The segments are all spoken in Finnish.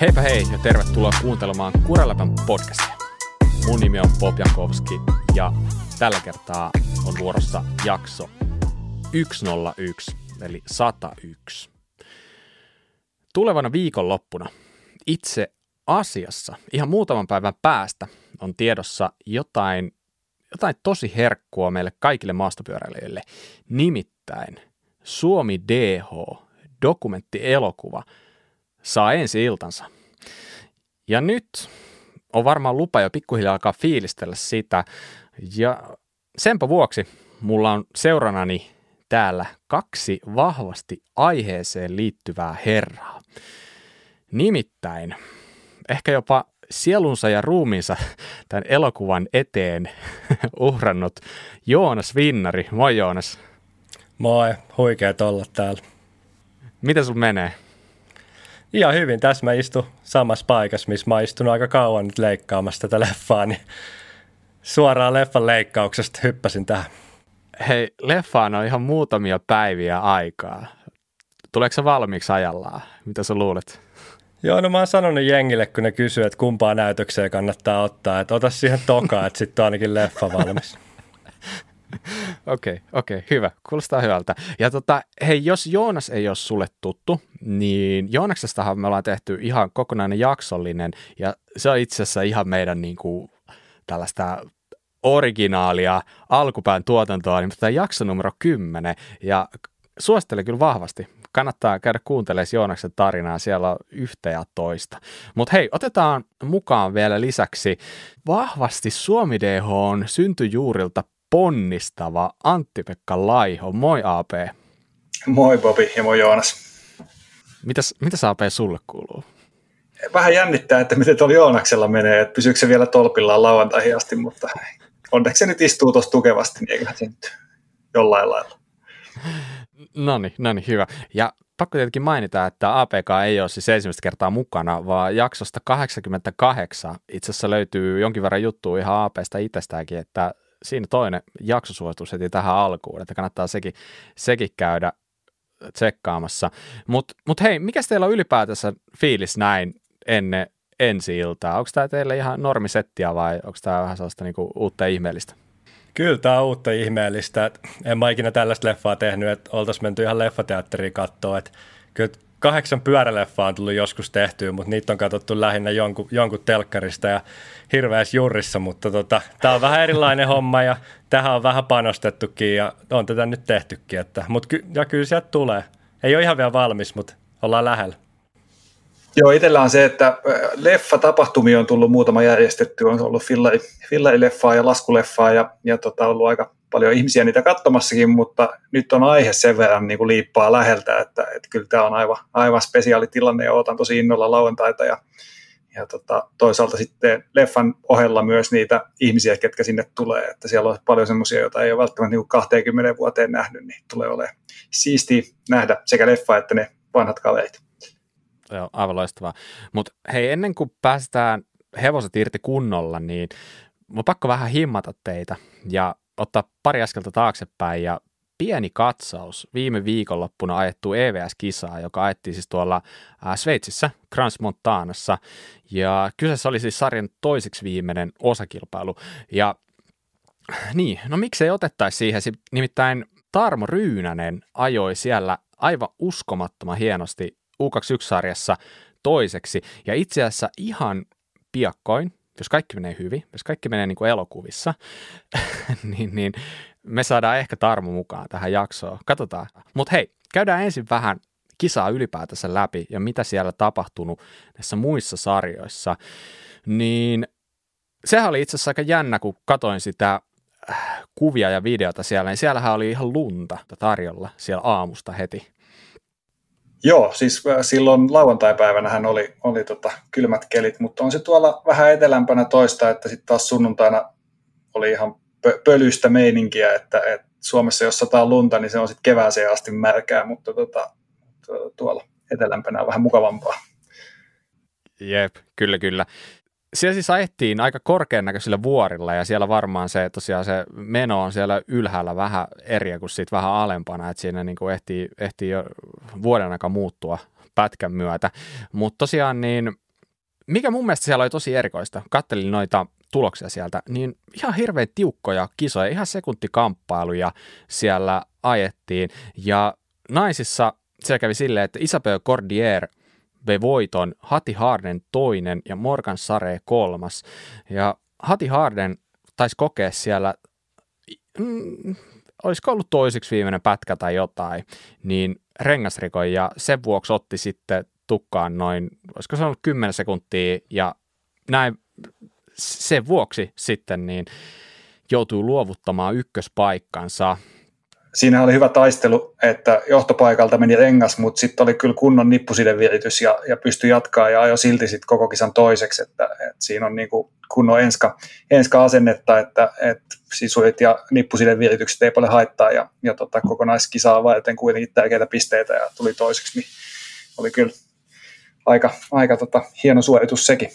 Heipä hei ja tervetuloa kuuntelemaan Kuraläpän podcastia. Mun nimi on Bob Jankowski ja tällä kertaa on vuorossa jakso 101 eli 101. Tulevana viikonloppuna itse asiassa ihan muutaman päivän päästä on tiedossa jotain tosi herkkua meille kaikille maastopyöräilijöille. Nimittäin Suomi DH dokumenttielokuva saa ensi iltansa. Ja nyt on varmaan lupa jo pikkuhiljaa alkaa fiilistellä sitä. Ja senpä vuoksi mulla on seuranani täällä kaksi vahvasti aiheeseen liittyvää herraa. Nimittäin ehkä jopa sielunsa ja ruumiinsa tämän elokuvan eteen uhrannut Joonas Vinnari. Moi Joonas. Moi, huikeet olla täällä. Miten sun menee? Ihan hyvin. Tässä mä istun samassa paikassa, missä mä istunut aika kauan nyt leikkaamassa tätä leffaa, niin suoraan leffan leikkauksesta hyppäsin tähän. Hei, leffaan on ihan muutamia päiviä aikaa. Tuleeko se valmiiksi ajallaan? Mitä sä luulet? Joo, no mä oon sanonut jengille, kun ne kysyy, että kumpaa näytökseen kannattaa ottaa, että ota siihen tokaan, että sitten on ainakin leffa valmis. Okei, hyvä. Kuulostaa hyvältä. Ja hei, jos Joonas ei ole sulle tuttu, niin Joonaksestahan me ollaan tehty ihan kokonainen jaksollinen, ja se on itse asiassa ihan meidän niin kuin tällaista originaalia alkupään tuotantoa, niin tämä jakso numero 10, ja suosittelen kyllä vahvasti. Kannattaa käydä kuuntelemaan Joonaksen tarinaa, siellä on yhtä ja toista. Mutta hei, otetaan mukaan vielä lisäksi vahvasti Suomi DH on syntyjuurilta ponnistava Antti-Pekka Laiho. Moi AP. Moi Bobi ja moi Joonas. Mitäs AP sulle kuuluu? Vähän jännittää, että miten tuolla Joonaksella menee, että pysyykö se vielä tolpillaan lauantaihin asti, mutta onneksi se nyt istuu tuossa tukevasti, niin eiköhän se nyt jollain lailla. No niin, hyvä. Ja pakko tietenkin mainita, että APK ei ole siis ensimmäistä kertaa mukana, vaan jaksosta 88 itse asiassa löytyy jonkin verran juttua ihan APsta itsestäänkin, että siinä toinen jaksosuositus heti tähän alkuun, että kannattaa sekin käydä tsekkaamassa. Mut hei, mikäs teillä on ylipäätänsä fiilis näin ennen ensi iltaa? Onko tämä teille ihan normisettiä vai onko tämä vähän sellaista niinku uutta ihmeellistä? Kyllä tämä on uutta ihmeellistä. En mä ikinä tällaista leffaa tehnyt, että oltaisiin menty ihan leffateatteriin katsoa. Kyllä 8 pyöräleffaa on tullut joskus tehtyä, mutta niitä on katsottu lähinnä jonkun telkkarista ja hirveässä jurrissa, mutta tämä on vähän erilainen homma ja tähän on vähän panostettukin ja on tätä nyt tehtykin. Kyllä sieltä tulee. Ei ole ihan vielä valmis, mutta ollaan lähellä. Joo, itsellä on se, että leffatapahtumia on tullut muutama järjestetty, on ollut fillari-leffaa ja laskuleffaa ja ollut aika paljon ihmisiä niitä katsomassakin, mutta nyt on aihe sen verran niin kuin liippaa läheltä, että kyllä tämä on aivan spesiaali tilanne ja odotan tosi innolla lauantaita ja toisaalta sitten leffan ohella myös niitä ihmisiä, ketkä sinne tulee, että siellä on paljon semmoisia, joita ei ole välttämättä niin kuin 20 vuoteen nähnyt, niin tulee olemaan siistiä nähdä sekä leffa että ne vanhat kaverit. Joo, aivan loistavaa. Mutta hei, ennen kuin päästään hevoset irti kunnolla, niin on pakko vähän himmata teitä ja ottaa pari askelta taaksepäin ja pieni katsaus viime viikonloppuna ajettu EVS-kisaa, joka ajettiin siis tuolla Sveitsissä, Crans-Montanassa ja kyseessä oli siis sarjan toiseksi viimeinen osakilpailu ja niin, no miksei otettaisi siihen, nimittäin Tarmo Ryynänen ajoi siellä aivan uskomattoman hienosti U21-sarjassa toiseksi, ja itse asiassa ihan piakkoin, jos kaikki menee hyvin, jos kaikki menee niin kuin elokuvissa, niin me saadaan ehkä Tarmo mukaan tähän jaksoon. Katsotaan. Mutta hei, käydään ensin vähän kisaa ylipäätänsä läpi, ja mitä siellä tapahtunut näissä muissa sarjoissa. Niin sehän oli itse asiassa aika jännä, kun katsoin sitä kuvia ja videota siellä, niin siellähän oli ihan lunta tarjolla siellä aamusta heti. Joo, siis silloin lauantaipäivänähän oli kylmät kelit, mutta on se tuolla vähän etelämpänä toista, että sitten taas sunnuntaina oli ihan pölyistä meininkiä, että Suomessa jos sataa lunta, niin se on sitten kevääseen asti märkää, mutta tuolla etelämpänä on vähän mukavampaa. Jep, kyllä. Siellä siis ajettiin aika korkean näköisillä vuorilla ja siellä varmaan se tosiaan se meno on siellä ylhäällä vähän eriä kuin sitten vähän alempana, että siinä niin kuin ehtii jo vuoden aika muuttua pätkän myötä, mutta tosiaan niin mikä mun mielestä siellä oli tosi erikoista, kattelin noita tuloksia sieltä, niin ihan hirveän tiukkoja kisoja, ihan sekuntikamppailuja siellä ajettiin. Ja naisissa siellä kävi silleen, että Isabelle Cordier vei voiton, Hati Haarden toinen ja Morgan Sare kolmas. Ja Hati Haarden taisi kokea siellä, olisiko ollut toiseksi viimeinen pätkä tai jotain, niin rengasrikoi ja sen vuoksi otti sitten tukkaan noin, olisiko se ollut 10 sekuntia ja näin sen vuoksi sitten niin joutui luovuttamaan ykköspaikkansa. Siinä oli hyvä taistelu, että johtopaikalta meni rengas, mutta sitten oli kyllä kunnon nippusideviritys ja pystyi jatkaa ja ajoi silti sitten koko kisan toiseksi, että siinä on niinku kunnon enska-asennetta, että sisurit ja nippusideviritykset ei paljon haittaa ja kokonaiskisaa varten kuitenkin tärkeitä pisteitä ja tuli toiseksi, niin oli kyllä aika hieno suoritus sekin.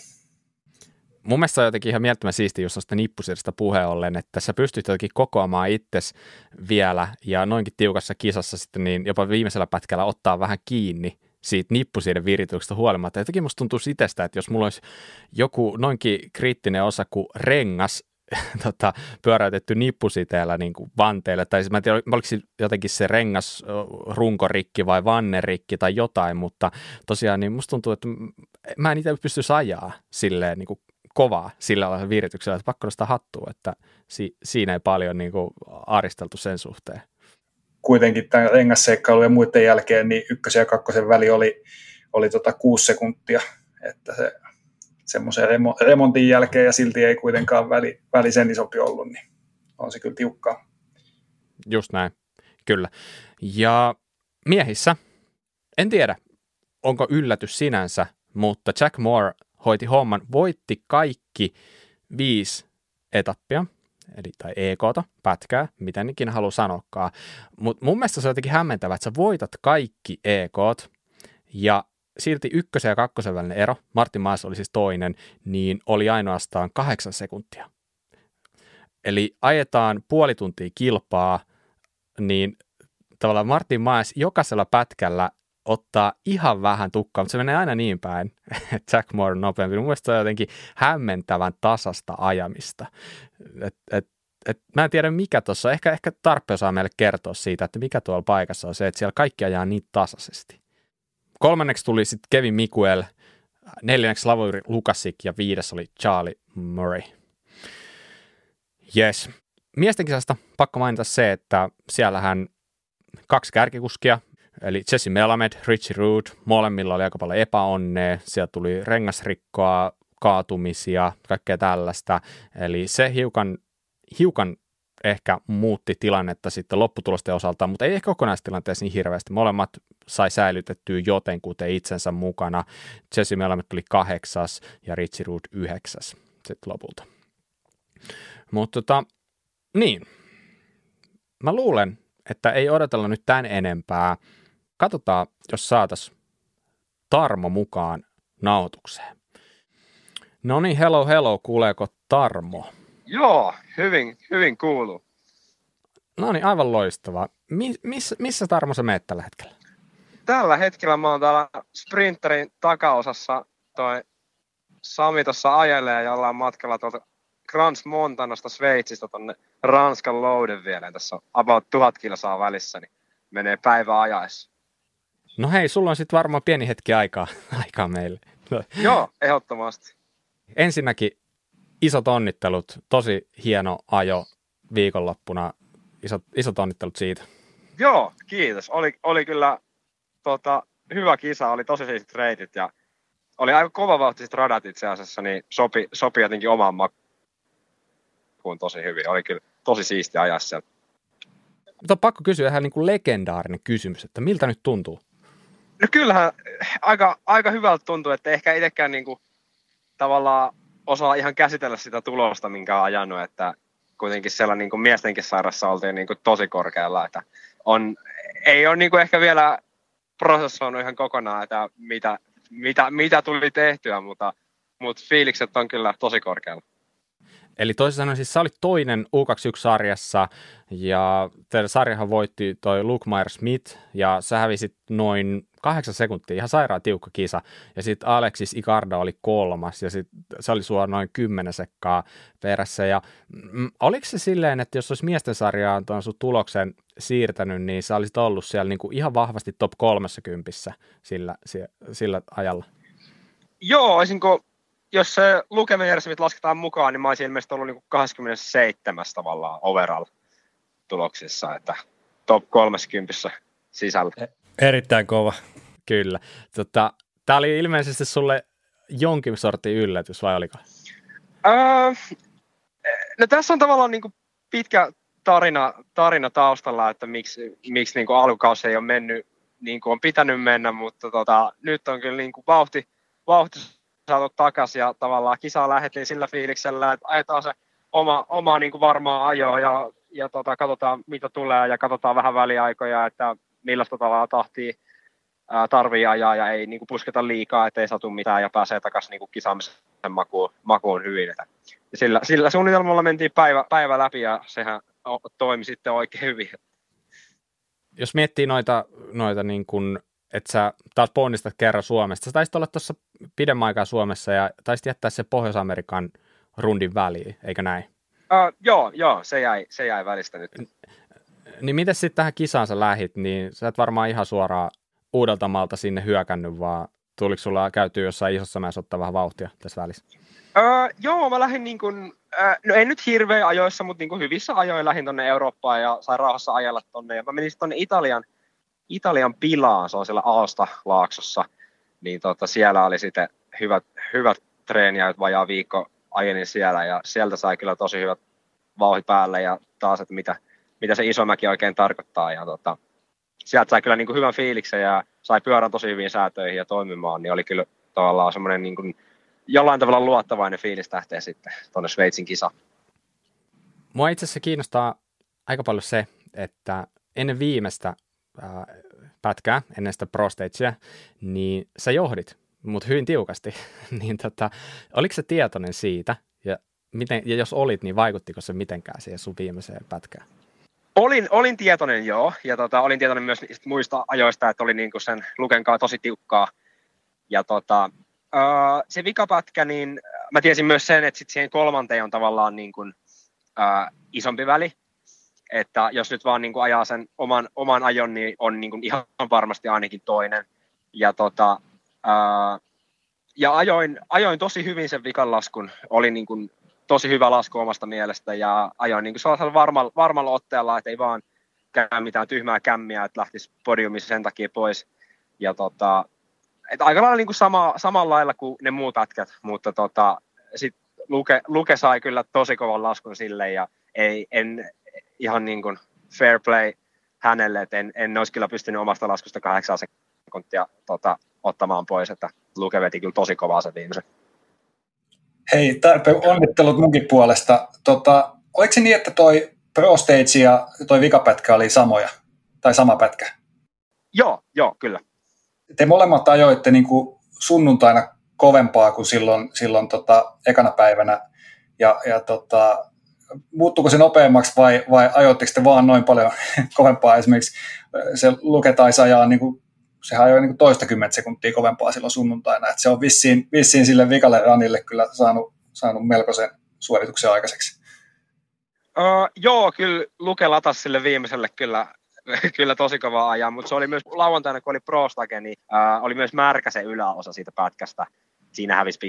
Mun mielestä on jotenkin ihan mielettömän siistiä just noista nippusidasta puheen ollen, että sä pystyt jotenkin kokoamaan itsesi vielä ja noinkin tiukassa kisassa sitten niin jopa viimeisellä pätkällä ottaa vähän kiinni siitä nippusiden virityksestä huolimatta. Jotenkin musta tuntuu itsestä, että jos mulla olisi joku noinkin kriittinen osa kuin rengas pyöräytetty nippusiteellä niin kuin vanteilla, tai mä en tiedä, oliko se jotenkin se rengas runkorikki vai vannerikki tai jotain, mutta tosiaan niin musta tuntuu, että mä en itse pystyisi ajaa silleen niin kuin kovaa sillä lailla virityksellä, että pakko nostaa hattua, että siinä ei paljon niin kuin aaristeltu sen suhteen. Kuitenkin tämän rengasseikkailun ja muiden jälkeen niin ykkösen ja kakkosen väli oli 6 sekuntia, että se semmoisen remontin jälkeen ja silti ei kuitenkaan väli sen isompi ollut, niin on se kyllä tiukkaa. Just näin, kyllä. Ja miehissä, en tiedä, onko yllätys sinänsä, mutta Jack Moore hoiti homman, voitti kaikki 5 etappia, eli tai EK:ta, pätkää, miten ikinä haluaa sanoakaan. Mutta mun mielestä se on jotenkin hämmentävää, että sä voitat kaikki EK:t ja silti ykkösen ja kakkosen välinen ero, Martin Maes oli siis toinen, niin oli ainoastaan 8 sekuntia. Eli ajetaan puoli tuntia kilpaa, niin tavallaan Martin Maes jokaisella pätkällä ottaa ihan vähän tukkaa, mutta se menee aina niin päin, että Jack Moore on nopeampi. Mun mielestä se on jotenkin hämmentävän tasasta ajamista. Mä en tiedä mikä tuossa, ehkä tarpeen saa meille kertoa siitä, että mikä tuolla paikassa on se, että siellä kaikki ajaa niin tasaisesti. Kolmanneksi tuli sitten Kevin Mikuel, neljänneksi Lavri Lukasik ja viides oli Charlie Murray. Yes. Miesten kisasta pakko mainita se, että siellähän 2 kärkikuskia, eli Jesse Melamed, Richie Roode, molemmilla oli aika paljon epäonnea, siellä tuli rengasrikkoa, kaatumisia, kaikkea tällaista, eli se hiukan ehkä muutti tilannetta sitten lopputulosten osalta, mutta ei ehkä kokonaistilanteessa niin hirveästi. Molemmat sai säilytettyä jotenkuten itsensä mukana. Jesse Melamed tuli 8. ja Richie Roode 9. sitten lopulta. Mutta niin, mä luulen, että ei odotella nyt tämän enempää. Katsotaan, jos saataisiin Tarmo mukaan nauhoitukseen. No niin, hello, kuuleeko Tarmo? Joo, hyvin kuuluu. No niin, aivan loistavaa. Missä Tarmo sä meet tällä hetkellä? Tällä hetkellä mä oon täällä Sprinterin takaosassa. Toi Sami tuossa ajelee ja ollaan matkalla tuolta Crans-Montanasta Sveitsistä tonne Ranskan Loudenvilleen. Tässä on about 1000 kilsaa välissä, niin menee päivä ajaessa. No hei, sulla on sitten varmaan pieni hetki aikaa meille. Joo, ehdottomasti. Ensinnäkin isot onnittelut, tosi hieno ajo viikonloppuna, isot onnittelut siitä. Joo, kiitos. Oli kyllä hyvä kisa, oli tosi siisit reitit ja oli aika kovavauhtiset radat itse asiassa, niin sopi jotenkin omaan makuun tosi hyvin. Oli kyllä tosi siistiä ajassa. Mutta on pakko kysyä ihan niin kuin legendaarinen kysymys, että miltä nyt tuntuu? No kyllähän aika hyvältä tuntuu, että ehkä itsekään niin kuin tavallaan osaa ihan käsitellä sitä tulosta, minkä on ajanut, että kuitenkin siellä niin kuin miestenkin sarjassa oltiin niin kuin tosi korkealla, että ei ole niin kuin ehkä vielä prosessoinut ihan kokonaan, että mitä tuli tehtyä, mutta fiilikset on kyllä tosi korkealla. Eli toisin sanoen siis sä olit toinen U21-sarjassa ja teidän sarjahan voitti toi Luke Meyer-Smith ja sä hävisit noin 8 sekuntia, ihan sairaan tiukka kisa. Ja sitten Alexis Icardo oli kolmas ja sitten se oli sua noin 10 sekkaa perässä. Ja oliko se silleen, että jos olisi miesten sarjaan tuon sun tuloksen siirtänyt, niin sä olisit ollut siellä niinku ihan vahvasti top 30 sillä ajalla? Joo, olisinko... Jos se lukemajärjestelmät lasketaan mukaan, niin mä olisin ilmeisesti ollut niin 27 tavallaan overall tuloksissa, että top 30 sisällä. Erittäin kova. Kyllä. Tämä oli ilmeisesti sulle jonkin sortin yllätys, vai oliko? No tässä on tavallaan niin pitkä tarina taustalla, että miksi niin alkukausi ei ole mennyt niin kuin on pitänyt mennä, mutta nyt on kyllä niin vauhti saatu takaisin ja tavallaan kisaa lähdettiin sillä fiiliksellä, että ajetaan se oma niin kuin varmaa ajoa ja katsotaan mitä tulee ja katsotaan vähän väliaikoja, että millaista tahtia tarvii ajaa ja ei niin kuin pusketa liikaa, ettei satu mitään ja pääsee takaisin niin kuin kisaamisen makuun hyvin. Ja sillä suunnitelmalla mentiin päivä läpi ja sehän toimi sitten oikein hyvin. Jos miettii noita niin kuin että sä taas ponnistat kerran Suomesta. Sä taisit olla tuossa pidemmän aikaa Suomessa ja taisit jättää se Pohjois-Amerikan rundin väliin, eikö näin? Joo, se jäi välistä nyt. Niin miten sitten tähän kisaan sä lähit, niin sä et varmaan ihan suoraan Uudeltamaalta sinne hyökännyt, vaan tuliko sulla käytyä jossain isossa mäessä ottaa vähän vauhtia tässä välissä? Joo, mä lähdin niin kuin, no ei nyt hirveän ajoissa, mutta niin kuin hyvissä ajoin lähdin tonne Eurooppaan ja sain rauhassa ajella tonne ja mä menin tonne Italian pilaan, se on siellä Aosta-laaksossa, niin siellä oli sitten hyvät treenijät, vajaa viikko ajenin siellä, ja sieltä sai kyllä tosi hyvät vauhit päälle, ja taas, että mitä se isomäki oikein tarkoittaa, ja sieltä sai kyllä niin kuin hyvän fiiliksen, ja sai pyörän tosi hyvin säätöihin ja toimimaan, niin oli kyllä tavallaan semmoinen niin kuin jollain tavalla luottavainen fiilis lähtee sitten tuonne Sveitsin kisaan. Mua itse asiassa kiinnostaa aika paljon se, että ennen viimeistä pätkää, ennen sitä pro-stagea, niin sä johdit, mutta hyvin tiukasti. Niin oliko sä tietoinen siitä? Ja jos olit, niin vaikuttiko se mitenkään siihen sun viimeiseen pätkään? Olin tietoinen, joo. Ja olin tietoinen myös muista ajoista, että oli niinku sen Lukenkaan tosi tiukkaa. Ja se vikapätkä, niin mä tiesin myös sen, että sit siihen kolmanteen on tavallaan niin kuin, isompi väli. Että jos nyt vaan niin kuin ajaa sen oman ajon, niin on niin kuin ihan varmasti ainakin toinen. Ja, ja ajoin tosi hyvin sen vikan laskun. Oli niin kuin tosi hyvä lasku omasta mielestä ja ajoin niin kuin varmalla otteella, että ei vaan käy mitään tyhmää kämmiä, että lähtisi podiumissa sen takia pois. Ja että aika lailla niin kuin samalla lailla kuin ne muut pätkät, mutta sit Luke sai kyllä tosi kovan laskun sille ja ihan niin kuin fair play hänelle, että en olisi kyllä pystynyt omasta laskusta 8 sekuntia ottamaan pois, että Luke veti kyllä tosi kovaa sen viimeisen. Hei, tarpeen onnittelut munkin puolesta. Oliko se niin, että toi pro stage ja toi vikapätkä oli samoja, tai sama pätkä? Joo, kyllä. Te molemmat ajoitte niin kuin sunnuntaina kovempaa kuin silloin ekana päivänä, ja muuttuuko se nopeammaksi vai ajoitteko te vaan noin paljon kovempaa? Esimerkiksi se Luke taisi ajaa, niin kuin, sehän ajoi niin 20 sekuntia kovempaa silloin sunnuntaina. Että se on vissiin sille vikalle ranille kyllä saanut melkoisen suorituksen aikaiseksi. Joo, kyllä Luke latasi sille viimeiselle kyllä tosi kovaa ajaa, mutta se oli myös lauantaina, kun oli Pro-stage, niin oli myös märkä se yläosa siitä pätkästä. Siinä hävisi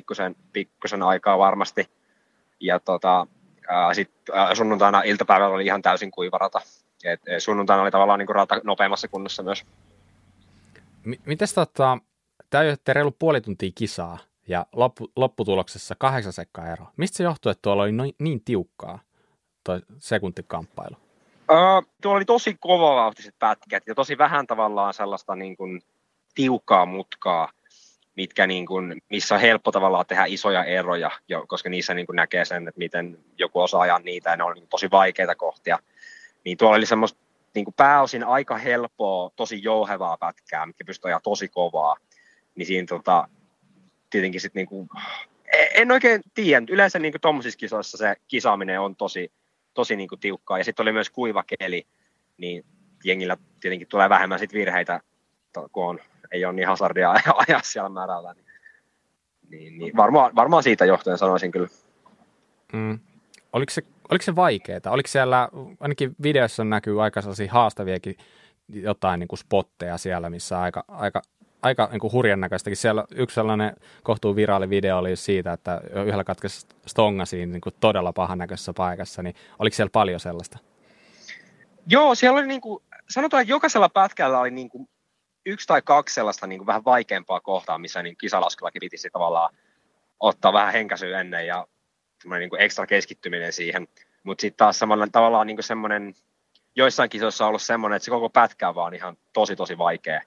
pikkusen aikaa varmasti. Ja sitten sunnuntaina iltapäivällä oli ihan täysin kuivarata. Et sunnuntaina oli tavallaan niinku rata nopeammassa kunnossa myös. Mites te ajoitte reilu puoli tuntia kisaa ja lopputuloksessa 8 sekkaa ero. Mistä se johtuu, että tuolla oli niin tiukkaa toi sekuntikamppailu? Tuolla oli tosi kovavauhtiset pätkät ja tosi vähän tavallaan sellaista niin kuin tiukkaa mutkaa, missä on helppo tavallaan tehdä isoja eroja, koska niissä niin kuin näkee sen, että miten joku osaa ajaa niitä ja ne on niin kuin tosi vaikeita kohtia. Niin tuolla oli semmoista niin kuin pääosin aika helppoa, tosi jouhevaa pätkää, mitkä pystyy ajaa tosi kovaa. Niin siinä tietenkin sit niin kuin En oikein tiedä. Yleensä niin kuin tuommoisissa kisoissa se kisaaminen on tosi niin kuin tiukkaa. Ja sitten oli myös kuiva keli, niin jengillä tietenkin tulee vähemmän sit virheitä, kun ei ole niin hazardia ajaa siellä määrällä. Niin varmaan siitä johtuen sanoisin kyllä. Mm. Oliko se vaikeaa? Oliko siellä, ainakin videossa näkyy aika sellaisia haastaviakin jotain niin kuin spotteja siellä, missä aika niin kuin hurjan näköistäkin. Siellä yksi sellainen kohtuu viraali video oli siitä, että yhdellä katkesi stongasiin niin kuin todella pahan näköisessä paikassa. Niin oliko siellä paljon sellaista? Joo, siellä oli niin kuin, sanotaan, että jokaisella pätkällä oli niin kuin yksi tai kaksi sellaista niin kuin vähän vaikeampaa kohtaa, missä niin kisalaskullakin pitisi tavallaan ottaa vähän henkäisyä ennen ja niin kuin ekstra keskittyminen siihen. Mutta sitten taas samalla, tavallaan niin kuin semmoinen, joissain kisoissa on ollut semmoinen, että se koko pätkä on vaan ihan tosi vaikea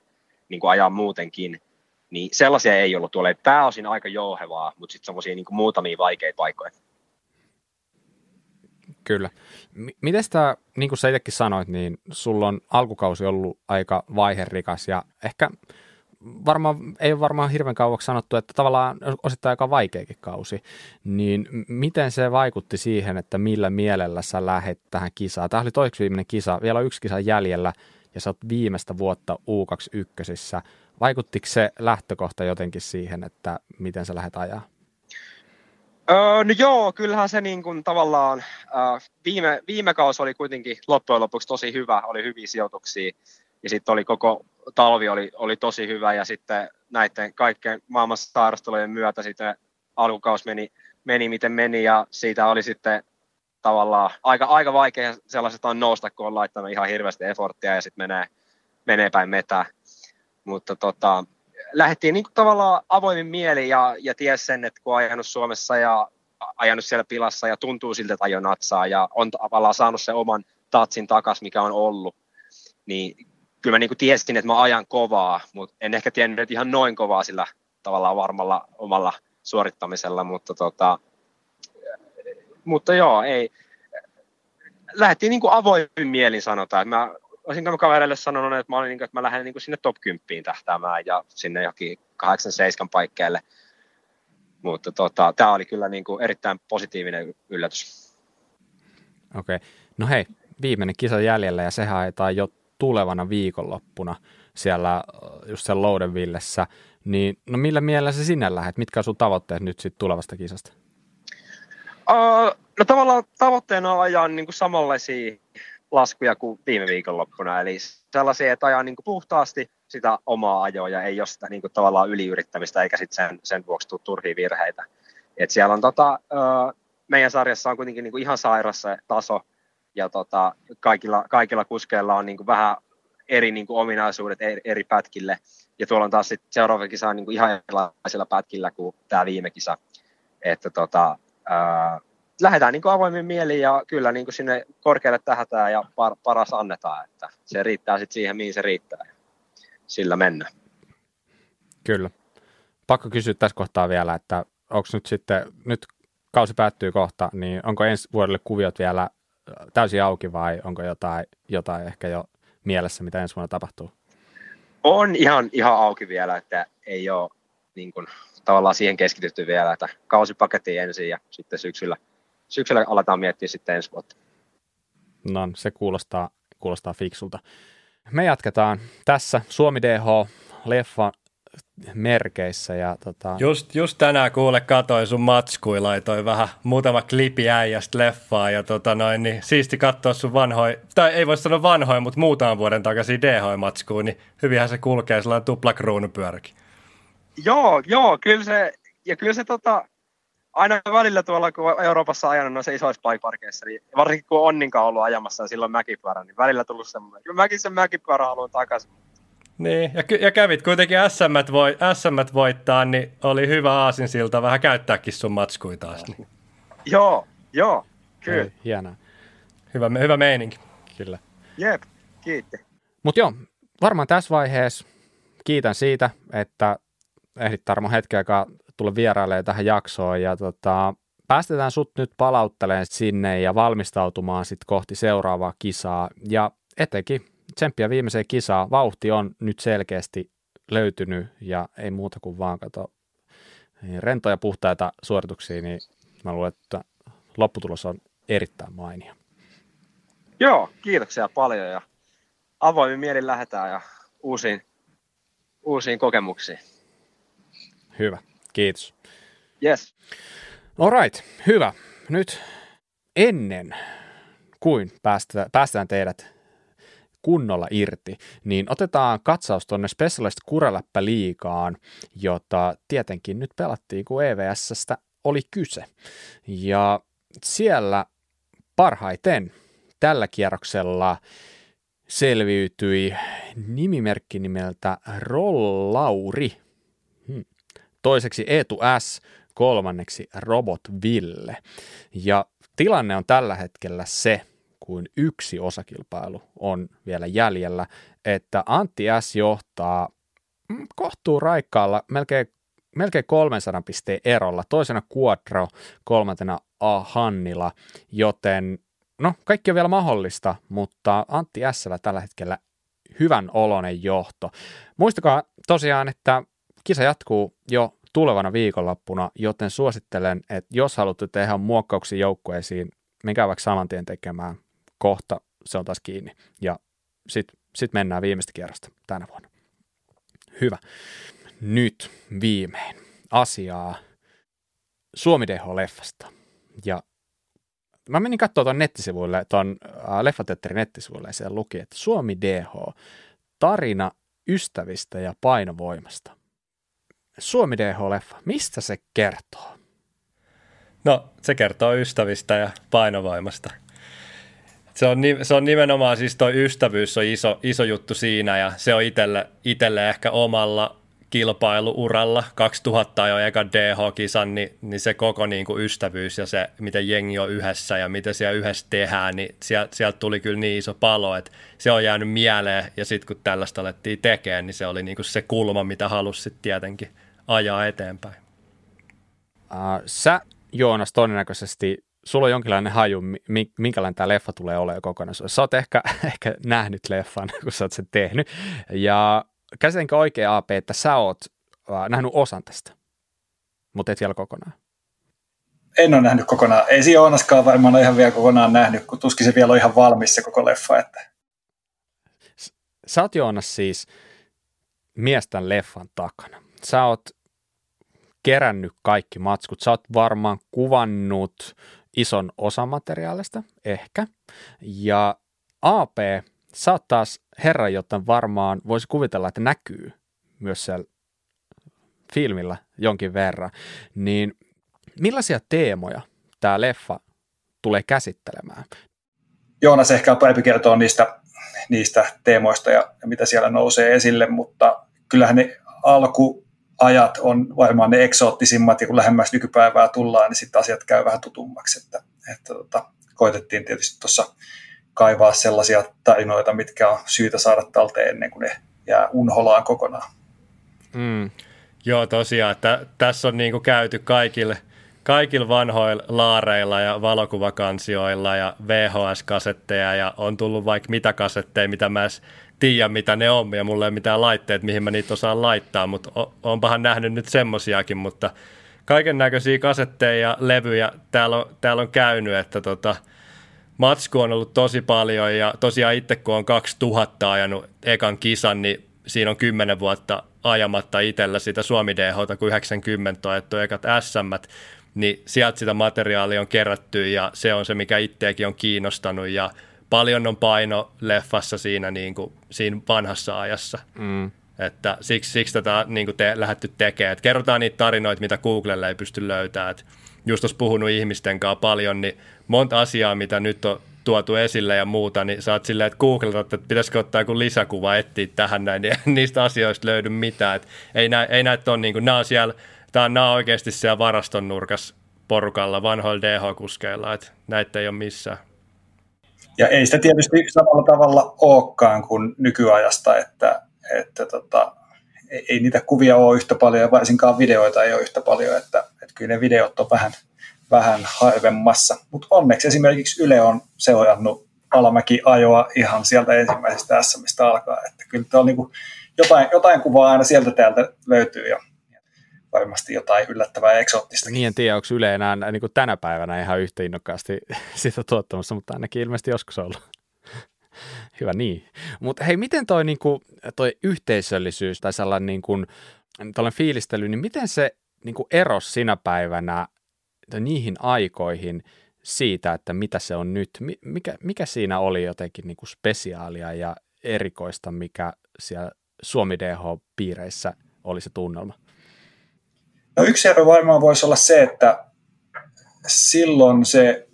niin kuin ajaa muutenkin. Niin sellaisia ei ollut tuolla. Pääosin aika jouhevaa, mutta sitten semmoisia niin kuin muutamia vaikeita paikkoja. Kyllä. Miten sitä, niin kuin sä itsekin sanoit, niin sulla on alkukausi ollut aika vaiherikas ja ehkä ei ole varmaan hirveän kauaksi sanottu, että tavallaan osittain aika vaikeakin kausi, niin miten se vaikutti siihen, että millä mielellä sä lähdet tähän kisaan? Tämä oli toiseksi viimeinen kisa, vielä on yksi kisa jäljellä ja sä oot viimeistä vuotta U21. Vaikuttiko se lähtökohta jotenkin siihen, että miten sä lähdet ajaa? No joo, kyllähän se niin kuin tavallaan viime kausi oli kuitenkin loppujen lopuksi tosi hyvä, oli hyviä sijoituksia ja sitten oli koko talvi oli tosi hyvä ja sitten näiden kaikkien maailmassa sairastelujen myötä sitten alkukausi meni miten meni ja siitä oli sitten tavallaan aika vaikea sellaisestaan nousta, kun on laittanut ihan hirveästi eforttia ja sitten menee päin metään, mutta lähdettiin niin kuin tavallaan avoimin mieli ja ties sen, että kun on ajanut Suomessa ja ajanut siellä pilassa ja tuntuu siltä, että ajo natsaa ja on tavallaan saanut sen oman tatsin takas, mikä on ollut, niin kyllä mä niin kuin tiesin, että mä ajan kovaa, mutta en ehkä tiennyt ihan noin kovaa sillä tavallaan varmalla omalla suorittamisella, mutta joo, ei. Lähdettiin niin kuin avoimin mielin sanotaan, että mä olisinko mä kaverille sanonut, että mä lähden sinne top 10 tähtäämään ja sinne johonkin 8-7 paikkeelle. Mutta tämä oli kyllä erittäin positiivinen yllätys. Okei. No hei, viimeinen kisa jäljellä ja se haetaan jo tulevana viikonloppuna siellä just sen Loudenvillessä. Niin, no millä mielellä sä sinne lähdet? Mitkä on sun tavoitteet nyt sit tulevasta kisasta? No tavallaan tavoitteena on ajaa niin kuin samanlaisia laskuja kuin viime viikonloppuna, eli sellaisia, että ajaa niin kuin puhtaasti sitä omaa ajoa ja ei ole sitä niin kuin tavallaan yliyrittämistä eikä sitten sen vuoksi tule turhia virheitä. Et siellä on meidän sarjassa on kuitenkin niin kuin ihan sairas se taso ja kaikilla kuskeilla on niin kuin vähän eri niin kuin ominaisuudet eri pätkille ja tuolla on taas sit seuraava kisa niin kuin ihan erilaisilla pätkillä kuin tämä viime kisa. Että lähdetään niin kuin avoimin mieliin ja kyllä niin kuin sinne korkealle tähdätään ja paras annetaan, että se riittää sitten siihen, mihin se riittää. Sillä mennään. Kyllä. Pakko kysyä tässä kohtaa vielä, että onko nyt kausi päättyy kohta, niin onko ensi vuodelle kuviot vielä täysin auki vai onko jotain ehkä jo mielessä, mitä ensi vuonna tapahtuu? On ihan auki vielä, että ei ole niin kuin tavallaan siihen keskitytty vielä, että kausipakettiin ensin ja sitten syksyllä aletaan miettiä sitten ensi vuotta. No, se kuulostaa fiksulta. Me jatketaan tässä Suomi DH-leffan merkeissä. Ja Just tänään kuule katoin sun matskui, laitoin vähän muutama klipi äijästä leffaa ja niin siisti katsoa sun vanhoja, tai ei voi sanoa vanhoja, mutta muutaman vuoden takaisin DH-matskuun, niin hyvinhän se kulkee sellainen tuplakruunupyöräkin. Joo, kyllä se aina välillä tuolla, kun on Euroopassa ajanut noissa isoissa bikeparkeissa, niin varsinkin kun Onninkaan ollut ajamassa ja silloin mäkipyörä, niin välillä tullut semmoinen. Kyllä mäkin sen mäkipyörä haluan takaisin. Niin, ja kävit kuitenkin SM:t voittaa, niin oli hyvä aasinsilta vähän käyttääkin sun matskui taas. Niin. Joo, kyllä. Hei, hienoa. Hyvä meininki. Kyllä. Jep, kiitti. Mutta joo, varmaan tässä vaiheessa kiitän siitä, että ehdit Tarmo hetken aikaa tulla vierailemaan tähän jaksoon ja päästetään sut nyt palauttelemaan sinne ja valmistautumaan sitten kohti seuraavaa kisaa ja etenkin tsemppiä viimeiseen kisaan. Vauhti on nyt selkeästi löytynyt ja ei muuta kuin vaan kato rentoja puhtaita suorituksia, niin mä luulen, että lopputulos on erittäin mainio. Joo, kiitoksia paljon ja avoimin mielin lähdetään ja uusiin kokemuksiin. Hyvä, kiitos. Yes. Alright, hyvä. Nyt ennen kuin päästään teidät kunnolla irti, niin otetaan katsaus tuonne Specialized Kuraleppäliigaan, jota tietenkin nyt pelattiin, kun EVS:stä oli kyse. Ja siellä parhaiten tällä kierroksella selviytyi nimimerkki nimeltä Rollauri, toiseksi Eetu S, kolmanneksi Robot Ville. Ja tilanne on tällä hetkellä se, kun yksi osakilpailu on vielä jäljellä, että Antti S johtaa kohtuu raikkaalla melkein 300 pisteen erolla, toisena Quattro, kolmantena A Hannila, joten no, kaikki on vielä mahdollista, mutta Antti S:llä tällä hetkellä hyvän oloinen johto. Muistakaa tosiaan, että kisa jatkuu jo tulevana viikonloppuna, joten suosittelen, että jos haluatte tehdä muokkauksia joukkueisiin, menkää vaikka saman tien tekemään. Kohta se on taas kiinni ja sit mennään viimeistä kierrosta tänä vuonna. Hyvä. Nyt viimein asiaa Suomi DH-leffasta. Ja mä menin katsoa tuon nettisivuille, tuon leffateatterin nettisivuille ja siellä luki, että Suomi DH, tarina ystävistä ja painovoimasta. Suomi DH-leffa, mistä se kertoo? No, se kertoo ystävistä ja painovoimasta. Se on nimenomaan, siis tuo ystävyys on iso juttu siinä, ja se on itselle ehkä omalla kilpailuuralla. 2000 jo eka DH-kisan, niin se koko niin kuin ystävyys ja se, miten jengi on yhdessä ja mitä siellä yhdessä tehdään, niin sieltä tuli kyllä niin iso palo, että se on jäänyt mieleen, ja sitten kun tällaista alettiin tekemään, niin se oli niin kuin se kulma, mitä halusi tietenkin ajaa eteenpäin. Sä, Joonas, todennäköisesti sulla on jonkinlainen haju, minkälainen tämä leffa tulee olemaan kokonaisuudessa. Sä oot ehkä nähnyt leffan, kun sä oot sen tehnyt. Ja käsitenkö oikein, AP, että sä oot nähnyt osan tästä, mutta et vielä kokonaan? En ole nähnyt kokonaan. Ei siinä Joonaskaan varmaan ole ihan vielä kokonaan nähnyt, kun tuskin se vielä on ihan valmis se koko leffa. Että. Sä oot, Joonas, siis mies tämän leffan takana. Sä oot kerännyt kaikki matskut. Sä oot varmaan kuvannut ison osan materiaalista, ehkä. Ja AP, sä oot taas herra, jotta varmaan voisi kuvitella, että näkyy myös siellä filmillä jonkin verran. Niin millaisia teemoja tämä leffa tulee käsittelemään? Joonas ehkä on parempi kertoa niistä teemoista ja mitä siellä nousee esille, mutta kyllähän ne alkuajat on varmaan ne eksoottisimmat, ja kun lähemmäs nykypäivää tullaan, niin sitten asiat käy vähän tutummaksi. Että koitettiin tietysti tuossa kaivaa sellaisia tarinoita, mitkä on syytä saada talteen ennen kuin ne jää unholaan kokonaan. Mm. Joo, tosiaan. Tässä on niinku käyty kaikilla vanhoilla laareilla ja valokuvakansioilla ja VHS-kasetteja, ja on tullut vaikka mitä kasetteja, mitä mä edes tiedän, mitä ne on, ja mulla ei ole mitään laitteet, mihin mä niitä osaan laittaa, mutta oonpahan nähnyt nyt semmosiakin, mutta kaiken näköisiä kasetteja ja levyjä täällä on käynyt, että matsku on ollut tosi paljon, ja tosiaan itse kun on 2000 ajanut ekan kisan, niin siinä on 10 vuotta ajamatta itsellä sitä Suomi DH:ta, kun 90 on ajettu ekat SM:t, niin sieltä sitä materiaalia on kerätty, ja se on se, mikä itseäkin on kiinnostanut, ja paljon on paino leffassa siinä, niin kuin, siinä vanhassa ajassa. Mm. Että siksi tätä niin kuin lähdetty tekemään. Et kerrotaan niitä tarinoita, mitä Googlelle ei pysty löytämään. Just olisi puhunut ihmisten kanssa paljon, niin monta asiaa, mitä nyt on tuotu esille ja muuta, niin sä oot silleen, että googletat, että pitäisikö ottaa joku lisäkuva etsiä tähän näin, niin niistä asioista löydy mitään. Et ei näitä ole, niin kuin, nämä on oikeasti siellä varaston nurkassa porukalla, vanhoilla DH-kuskeilla, että näitä ei ole missään. Ja ei sitä tietysti samalla tavalla olekaan kuin nykyajasta, että ei niitä kuvia ole yhtä paljon, ja varsinkaan videoita ei ole yhtä paljon, että kyllä ne videot on vähän harvemmassa. Mutta onneksi esimerkiksi Yle on seurannut alamäkiajoa ihan sieltä ensimmäisestä SM:stä alkaa, että kyllä on niinku jotain kuvaa aina sieltä täältä löytyy, ja varmasti jotain yllättävää ja eksoottistakin. Niin en tiedä, onko Yle enää niin kuin tänä päivänä ihan yhtä innokkaasti sitä tuottamassa, mutta ainakin ilmeisesti joskus on ollut. Hyvä niin. Mutta hei, miten toi, niin kuin, toi yhteisöllisyys tai sellainen niin kuin, fiilistely, niin miten se niin kuin erosi sinä päivänä niihin aikoihin siitä, että mitä se on nyt? Mikä siinä oli jotenkin niin kuin spesiaalia ja erikoista, mikä siellä Suomi DH-piireissä oli se tunnelma? No yksi ero varmaan voisi olla se, että silloin se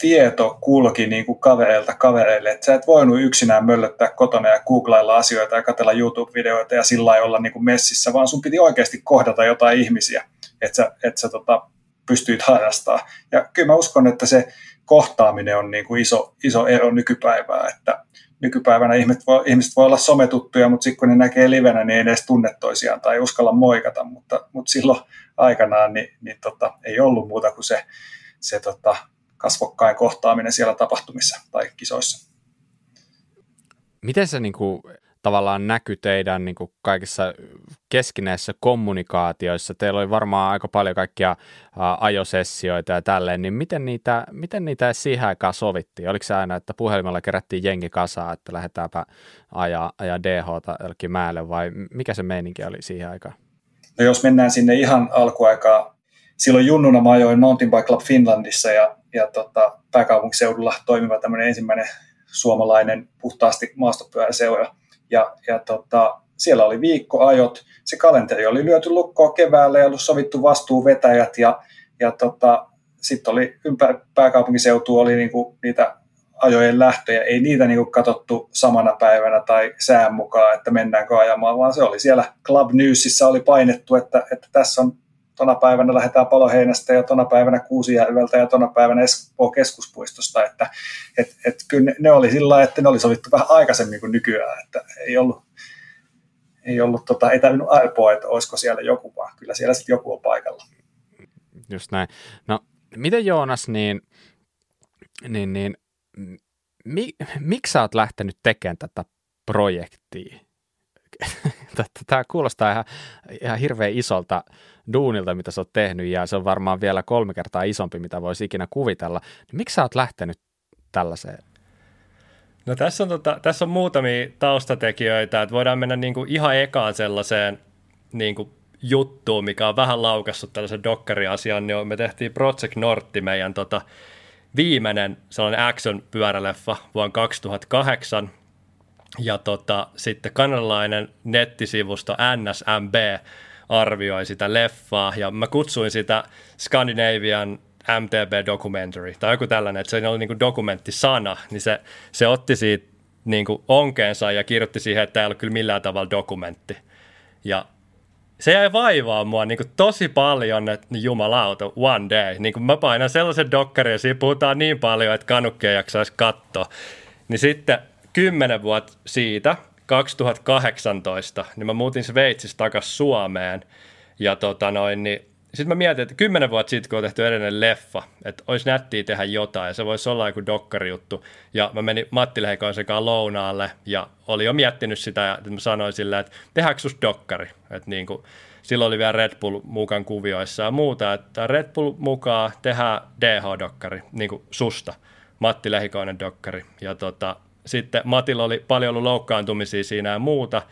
tieto kulki niin kuin kavereilta kavereille, että sä et voinut yksinään möllöttää kotona ja googlailla asioita ja katsella YouTube-videoita ja sillä lailla olla niin kuin messissä, vaan sun piti oikeasti kohdata jotain ihmisiä, että sä pystyit harrastamaan. Ja kyllä mä uskon, että se kohtaaminen on niin kuin iso ero nykypäivää, että nykypäivänä ihmiset voi olla sometuttuja, mutta sitten kun ne näkee livenä, niin ei edes tunne toisiaan tai uskalla moikata, mutta silloin aikanaan niin ei ollut muuta kuin se kasvokkain kohtaaminen siellä tapahtumissa tai kisoissa. Miten se niin kuin, tavallaan näkyy teidän niin kuin kaikissa keskinäisissä kommunikaatioissa? Teillä oli varmaan aika paljon kaikkia ajosessioita ja tälleen, niin miten niitä siihen aikaan sovittiin? Oliko se aina, että puhelimella kerättiin jengi kasaa, että lähdetäänpä ajaa DH:ta jollekin mäelle, vai mikä se meininki oli siihen aikaan? No jos mennään sinne ihan alkuaikaan, silloin junnuna mä ajoin Mountainbike Club Finlandissa ja pääkaupunkiseudulla toimiva tämmöinen ensimmäinen suomalainen puhtaasti maastopyöräseura. Ja siellä oli viikkoajot, se kalenteri oli lyöty lukkoon keväällä ja ollut sovittu vastuuvetäjät ja sitten oli ympäri pääkaupunkiseutua oli niinku niitä ajojen lähtöjä, ei niitä niinku katsottu samana päivänä tai sään mukaan, että mennäänkö ajamaan, vaan se oli siellä Club Newsissä oli painettu, että tässä on tona päivänä lähdetään Palo-Heinästä ja tona päivänä Kuusijärveltä ja tona päivänä Espoon keskuspuistosta, että kyllä ne oli sillä lailla, että ne oli sovittu vähän aikaisemmin kuin nykyään, että ei ollut ei tarvinnut arpoa, että olisiko siellä joku, vaan kyllä siellä sitten joku on paikalla. Just näin. No, miten Joonas, miksi sä oot lähtenyt tekemään tätä projektia? Tämä kuulostaa ihan hirveän isolta duunilta, mitä sä oot tehnyt, ja se on varmaan vielä 3 kertaa isompi, mitä voisi ikinä kuvitella. Miksi sä oot lähtenyt tällaiseen? No tässä on muutamia taustatekijöitä, että voidaan mennä niinku ihan ekaan sellaiseen niinku juttuun, mikä on vähän laukassut tällaisen dokkariasian, niin me tehtiin Project North, meidän viimeinen sellainen action-pyöräleffa vuonna 2008, ja sitten kanadalainen nettisivusto NSMB arvioi sitä leffaa, ja mä kutsuin sitä Scandinavian MTB Documentary, tai joku tällainen, että se oli niin kuin dokumenttisana, niin se otti siitä niin kuin onkeensa ja kirjoitti siihen, että ei ole kyllä millään tavalla dokumentti. Ja se jäi vaivaa mua niin kuin tosi paljon, että jumalauta, one day, niin kuin mä painan sellaisen dokkarin, ja siinä puhutaan niin paljon, että kanukki ei jaksaisi katsoa, niin sitten 10 vuotta siitä, 2018, niin mä muutin Sveitsistä takaisin Suomeen, ja sitten mä mietin, että 10 vuotta sitten, kun on tehty edellinen leffa, että olisi nättiä tehdä jotain, ja se voisi olla joku dokkarijuttu, ja mä menin Matti Lehikoisen kanssa lounaalle, ja oli jo miettinyt sitä, että mä sanoin silleen, että tehdäänkö susta dokkari, että niin kuin, silloin oli vielä Red Bull mukaan kuvioissa ja muuta, että Red Bull mukaan tehdään DH-dokkari, niin kuin susta, Matti Lehikoinen dokkari, ja sitten Matilla oli paljon ollut loukkaantumisia siinä ja muuta,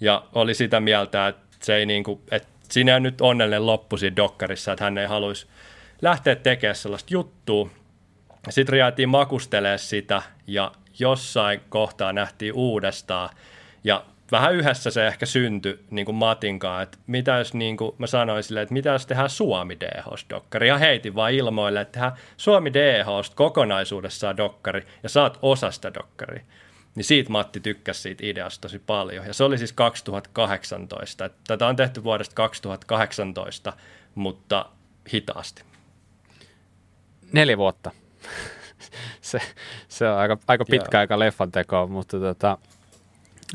ja oli sitä mieltä, että, se ei niinku, että siinä on nyt onnellinen loppu siinä dokkarissa, että hän ei haluaisi lähteä tekemään sellaista juttua. Sitten riatiin makustelemaan sitä, ja jossain kohtaa nähtiin uudestaan, ja vähän yhdessä se ehkä syntyi niin kuin Matinkaan, että mitä jos niin kuin mä sanoin silleen, että mitä jos tehdään Suomi DH-dokkari, ja heitin vaan ilmoille, että tehdään Suomi DH-sta kokonaisuudessaan dokkari, ja saat osa sitä dokkaria. Niin siitä Matti tykkäsi siitä ideasta tosi paljon, ja se oli siis 2018, että tätä on tehty vuodesta 2018, mutta hitaasti. 4 vuotta. se on aika pitkä aika leffan tekoa, mutta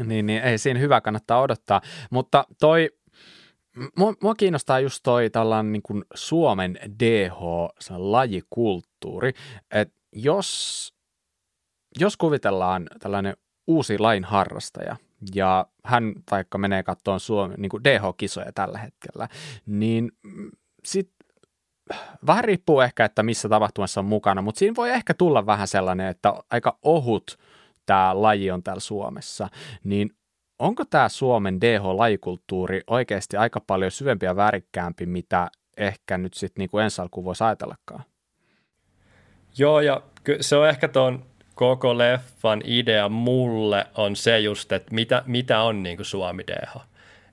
Niin, ei siinä hyvä kannattaa odottaa, mutta mua kiinnostaa just toi tällainen niin kuin Suomen DH-lajikulttuuri, että jos kuvitellaan tällainen uusi lajin harrastaja, ja hän vaikka menee katsomaan Suomen niin kuin DH-kisoja tällä hetkellä, niin sitten vähän riippuu ehkä, että missä tapahtumassa on mukana, mutta siinä voi ehkä tulla vähän sellainen, että aika ohut tämä laji on täällä Suomessa, niin onko tämä Suomen DH-lajikulttuuri oikeasti aika paljon syvempi ja värikkäämpi, mitä ehkä nyt sitten niin kuin ensi alkuun voisi ajatellakaan? Joo, ja se on ehkä tuon koko leffan idea mulle on se just, että mitä on niin kuin Suomi DH.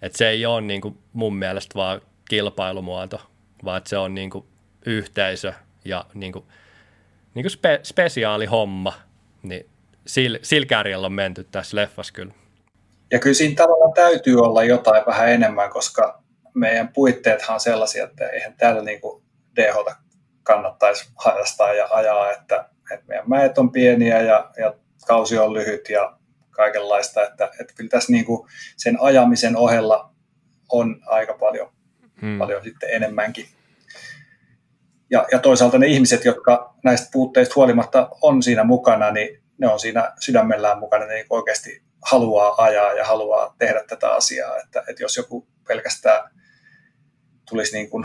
Että se ei ole niin kuin mun mielestä vaan kilpailumuoto, vaan että se on niin kuin yhteisö ja niin kuin spesiaalihomma. Niin sillä kärjellä on menty tässä leffassa kyllä. Ja kyllä siinä tavallaan täytyy olla jotain vähän enemmän, koska meidän puitteethan on sellaisia, että eihän täällä niin kuin DH:ta kannattaisi harrastaa ja ajaa, että meidän mäet on pieniä ja kausi on lyhyt ja kaikenlaista, että kyllä tässä niin kuin sen ajamisen ohella on aika paljon sitten enemmänkin. Ja toisaalta ne ihmiset, jotka näistä puutteista huolimatta on siinä mukana, niin ne on siinä sydämellään mukana, ne niin oikeasti haluaa ajaa ja haluaa tehdä tätä asiaa, että jos joku pelkästään tulisi niin kuin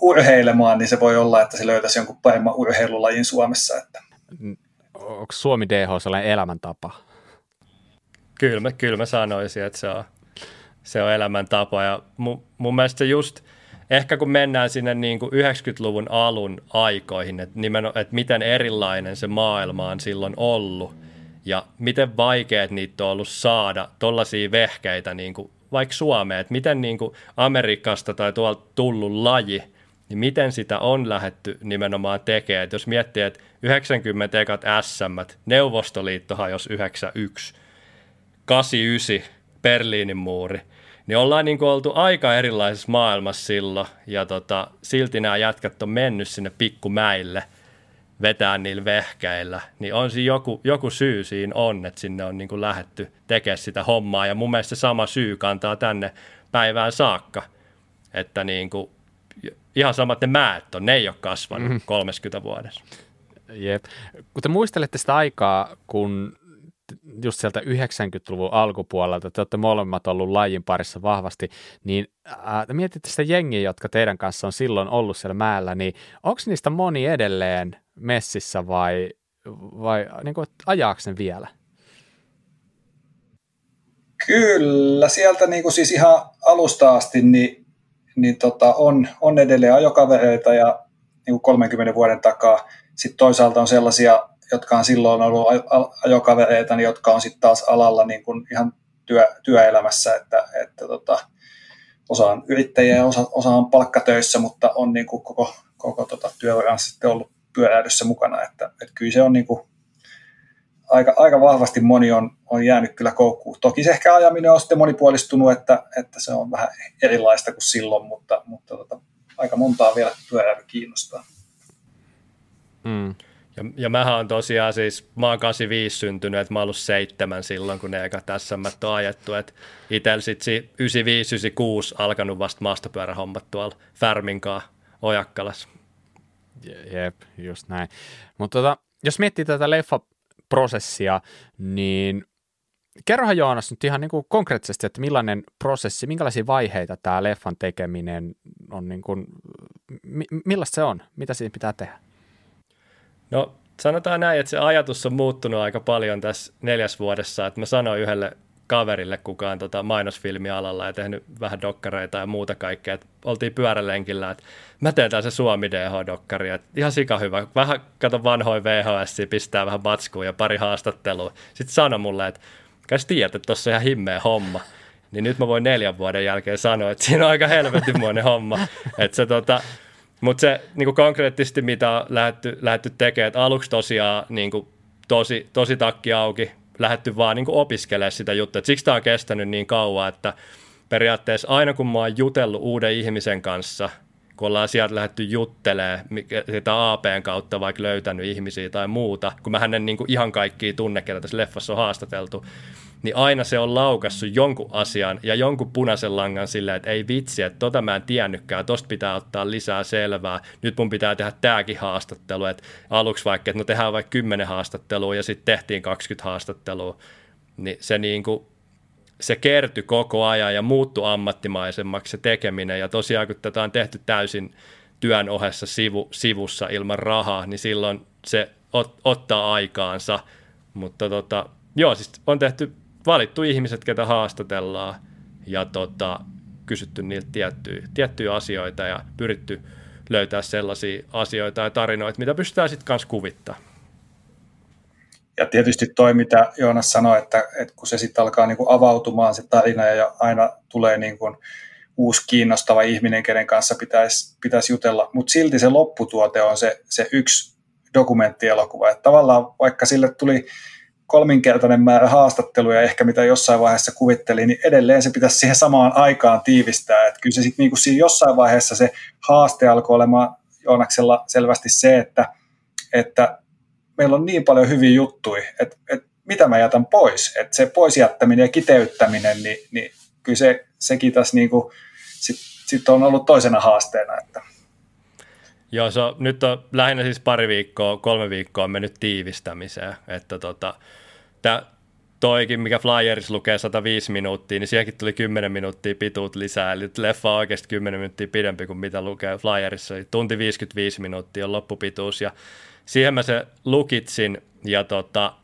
urheilemaan, niin se voi olla, että se löytäisi jonkun paremman urheilulajin Suomessa. Että. Onko Suomi DH sellainen elämäntapa? Kyllä mä sanoisin, että se on elämäntapa. Ja mun mielestä just, ehkä kun mennään sinne niin kuin 90-luvun alun aikoihin, että miten erilainen se maailma on silloin ollut ja miten vaikeat niitä on ollut saada tuollaisia vehkeitä niin kuin vaikka Suomeen, että miten niin kuin Amerikasta tai tuolta tullut laji, niin miten sitä on lähdetty nimenomaan tekemään. Et jos miettii, että 90 ekat SM:t, Neuvostoliitto hajosi 91, 89 Berliinin muuri, niin ollaan niin kuin oltu aika erilaisessa maailmassa silloin, ja silti nämä jätkät on mennyt sinne pikkumäille vetää niillä vehkeillä, niin on siinä joku syy siinä on, että sinne on niin kuin lähdetty tekemään sitä hommaa, ja mun mielestä se sama syy kantaa tänne päivään saakka, että niin kuin, ihan samat ne määt on, ne ei ole kasvanut 30 vuodessa. Jep. Kun te muistelette sitä aikaa, kun just sieltä 90-luvun alkupuolelta, te olette molemmat ollut lajin parissa vahvasti, niin te mietitte sitä jengiä, jotka teidän kanssa on silloin ollut siellä mäellä, niin onko niistä moni edelleen messissä vai niin kuin, ajaako sen vielä? Kyllä, sieltä niin kuin siis ihan alusta asti niin on edelleen ajokavereita ja niin kuin 30 vuoden takaa. Sitten toisaalta on sellaisia, jotka on silloin ollut ajokavereita, niin jotka on sitten taas alalla niin kuin ihan työelämässä, että osa on yrittäjiä ja osa on palkkatöissä, mutta on niin kuin koko työuran sitten ollut pyöräilyssä mukana, että kyllä se on niin kuin aika vahvasti moni on jäänyt kyllä koukkuun. Toki se ehkä ajaminen on sitten monipuolistunut, että se on vähän erilaista kuin silloin, mutta aika montaa vielä pyöräily kiinnostaa. Mm. Ja mähän on tosiaan siis, mä oon 85 syntynyt, että mä oon ollut 7 silloin, kun ne eikä tässä mä oon ajettu, että itsellä sitten 95-96 alkanut vasta maastopyörähommat tuolla Färminkaan Ojakkalassa. Jep, just näin. Mutta jos miettii tätä leffaprosessia, niin kerrohan Joonas nyt ihan niin kuin konkreettisesti, että millainen prosessi, minkälaisia vaiheita tämä leffan tekeminen on, niin kuin, millaista se on, mitä siinä pitää tehdä? No sanotaan näin, että se ajatus on muuttunut aika paljon tässä 4 vuodessa, että mä sanoin yhdelle kaverille, kuka on mainosfilmialalla ja tehnyt vähän dokkareita ja muuta kaikkea, että oltiin pyörälenkillä, että mä teen se Suomi DH-dokkari, että ihan sika hyvä, vähän kato vanhoin VHS, pistää vähän matskuun ja pari haastattelua, sitten sano mulle, että kai sä tiedät, että tossa on ihan himmeä homma, niin nyt mä voin 4 vuoden jälkeen sanoa, että siinä on aika helvetinmoinen homma, että se mutta se niinku konkreettisesti, mitä on lähdetty tekemään, että aluksi tosiaan niinku, tosi takki auki, lähdetty vaan niinku opiskelemaan sitä juttua. Et siksi tämä on kestänyt niin kauan, että periaatteessa aina kun mä oon jutellut uuden ihmisen kanssa, kun ollaan sieltä lähdetty juttelemaan sitä APn kautta vaikka löytänyt ihmisiä tai muuta, kun mä hänen niinku ihan kaikkia tunne, ketä tässä leffassa on haastateltu, niin aina se on laukassut jonkun asian ja jonkun punaisen langan silleen, että ei vitsi, että mä en tiennytkään, tosta pitää ottaa lisää selvää, nyt mun pitää tehdä tääkin haastattelu, että aluksi vaikka, että no tehdään vaikka 10 haastattelua ja sitten tehtiin 20 haastattelua, niin se niinku se kertyi koko ajan ja muuttui ammattimaisemmaksi se tekeminen. Ja tosiaan, kun tätä on tehty täysin työn ohessa sivussa ilman rahaa, niin silloin se ottaa aikaansa. Mutta siis on valittu ihmiset, ketä haastatellaan ja kysytty niiltä tiettyjä asioita ja pyritty löytää sellaisia asioita ja tarinoita, mitä pystytään sitten kanssa kuvittamaan. Ja tietysti toi, mitä Joonas sanoi, että kun se sitten alkaa niinku avautumaan se tarina ja aina tulee niinku uusi kiinnostava ihminen, kenen kanssa pitäisi jutella, mutta silti se lopputuote on se yksi dokumenttielokuva. Että tavallaan vaikka sille tuli kolminkertainen määrä haastatteluja ehkä mitä jossain vaiheessa kuvitteli, niin edelleen se pitäisi siihen samaan aikaan tiivistää. Että kyllä se sitten niinku siinä jossain vaiheessa se haaste alkoi olemaan Joonaksella selvästi se, että meillä on niin paljon hyviä juttuja, että mitä mä jätän pois. Että se poisjättäminen ja kiteyttäminen, niin kyllä sekin tässä niinku, sit on ollut toisena haasteena. Että. Joo, nyt on lähinnä siis 3 viikkoa on mennyt tiivistämiseen. Että toikin, mikä Flyers lukee 105 minuuttia, niin siihenkin tuli 10 minuuttia pituut lisää. Eli leffa on oikeasti 10 minuuttia pidempi kuin mitä lukee Flyerissa. Eli 1 tunti 55 minuuttia on loppupituus ja siihen mä se lukitsin ja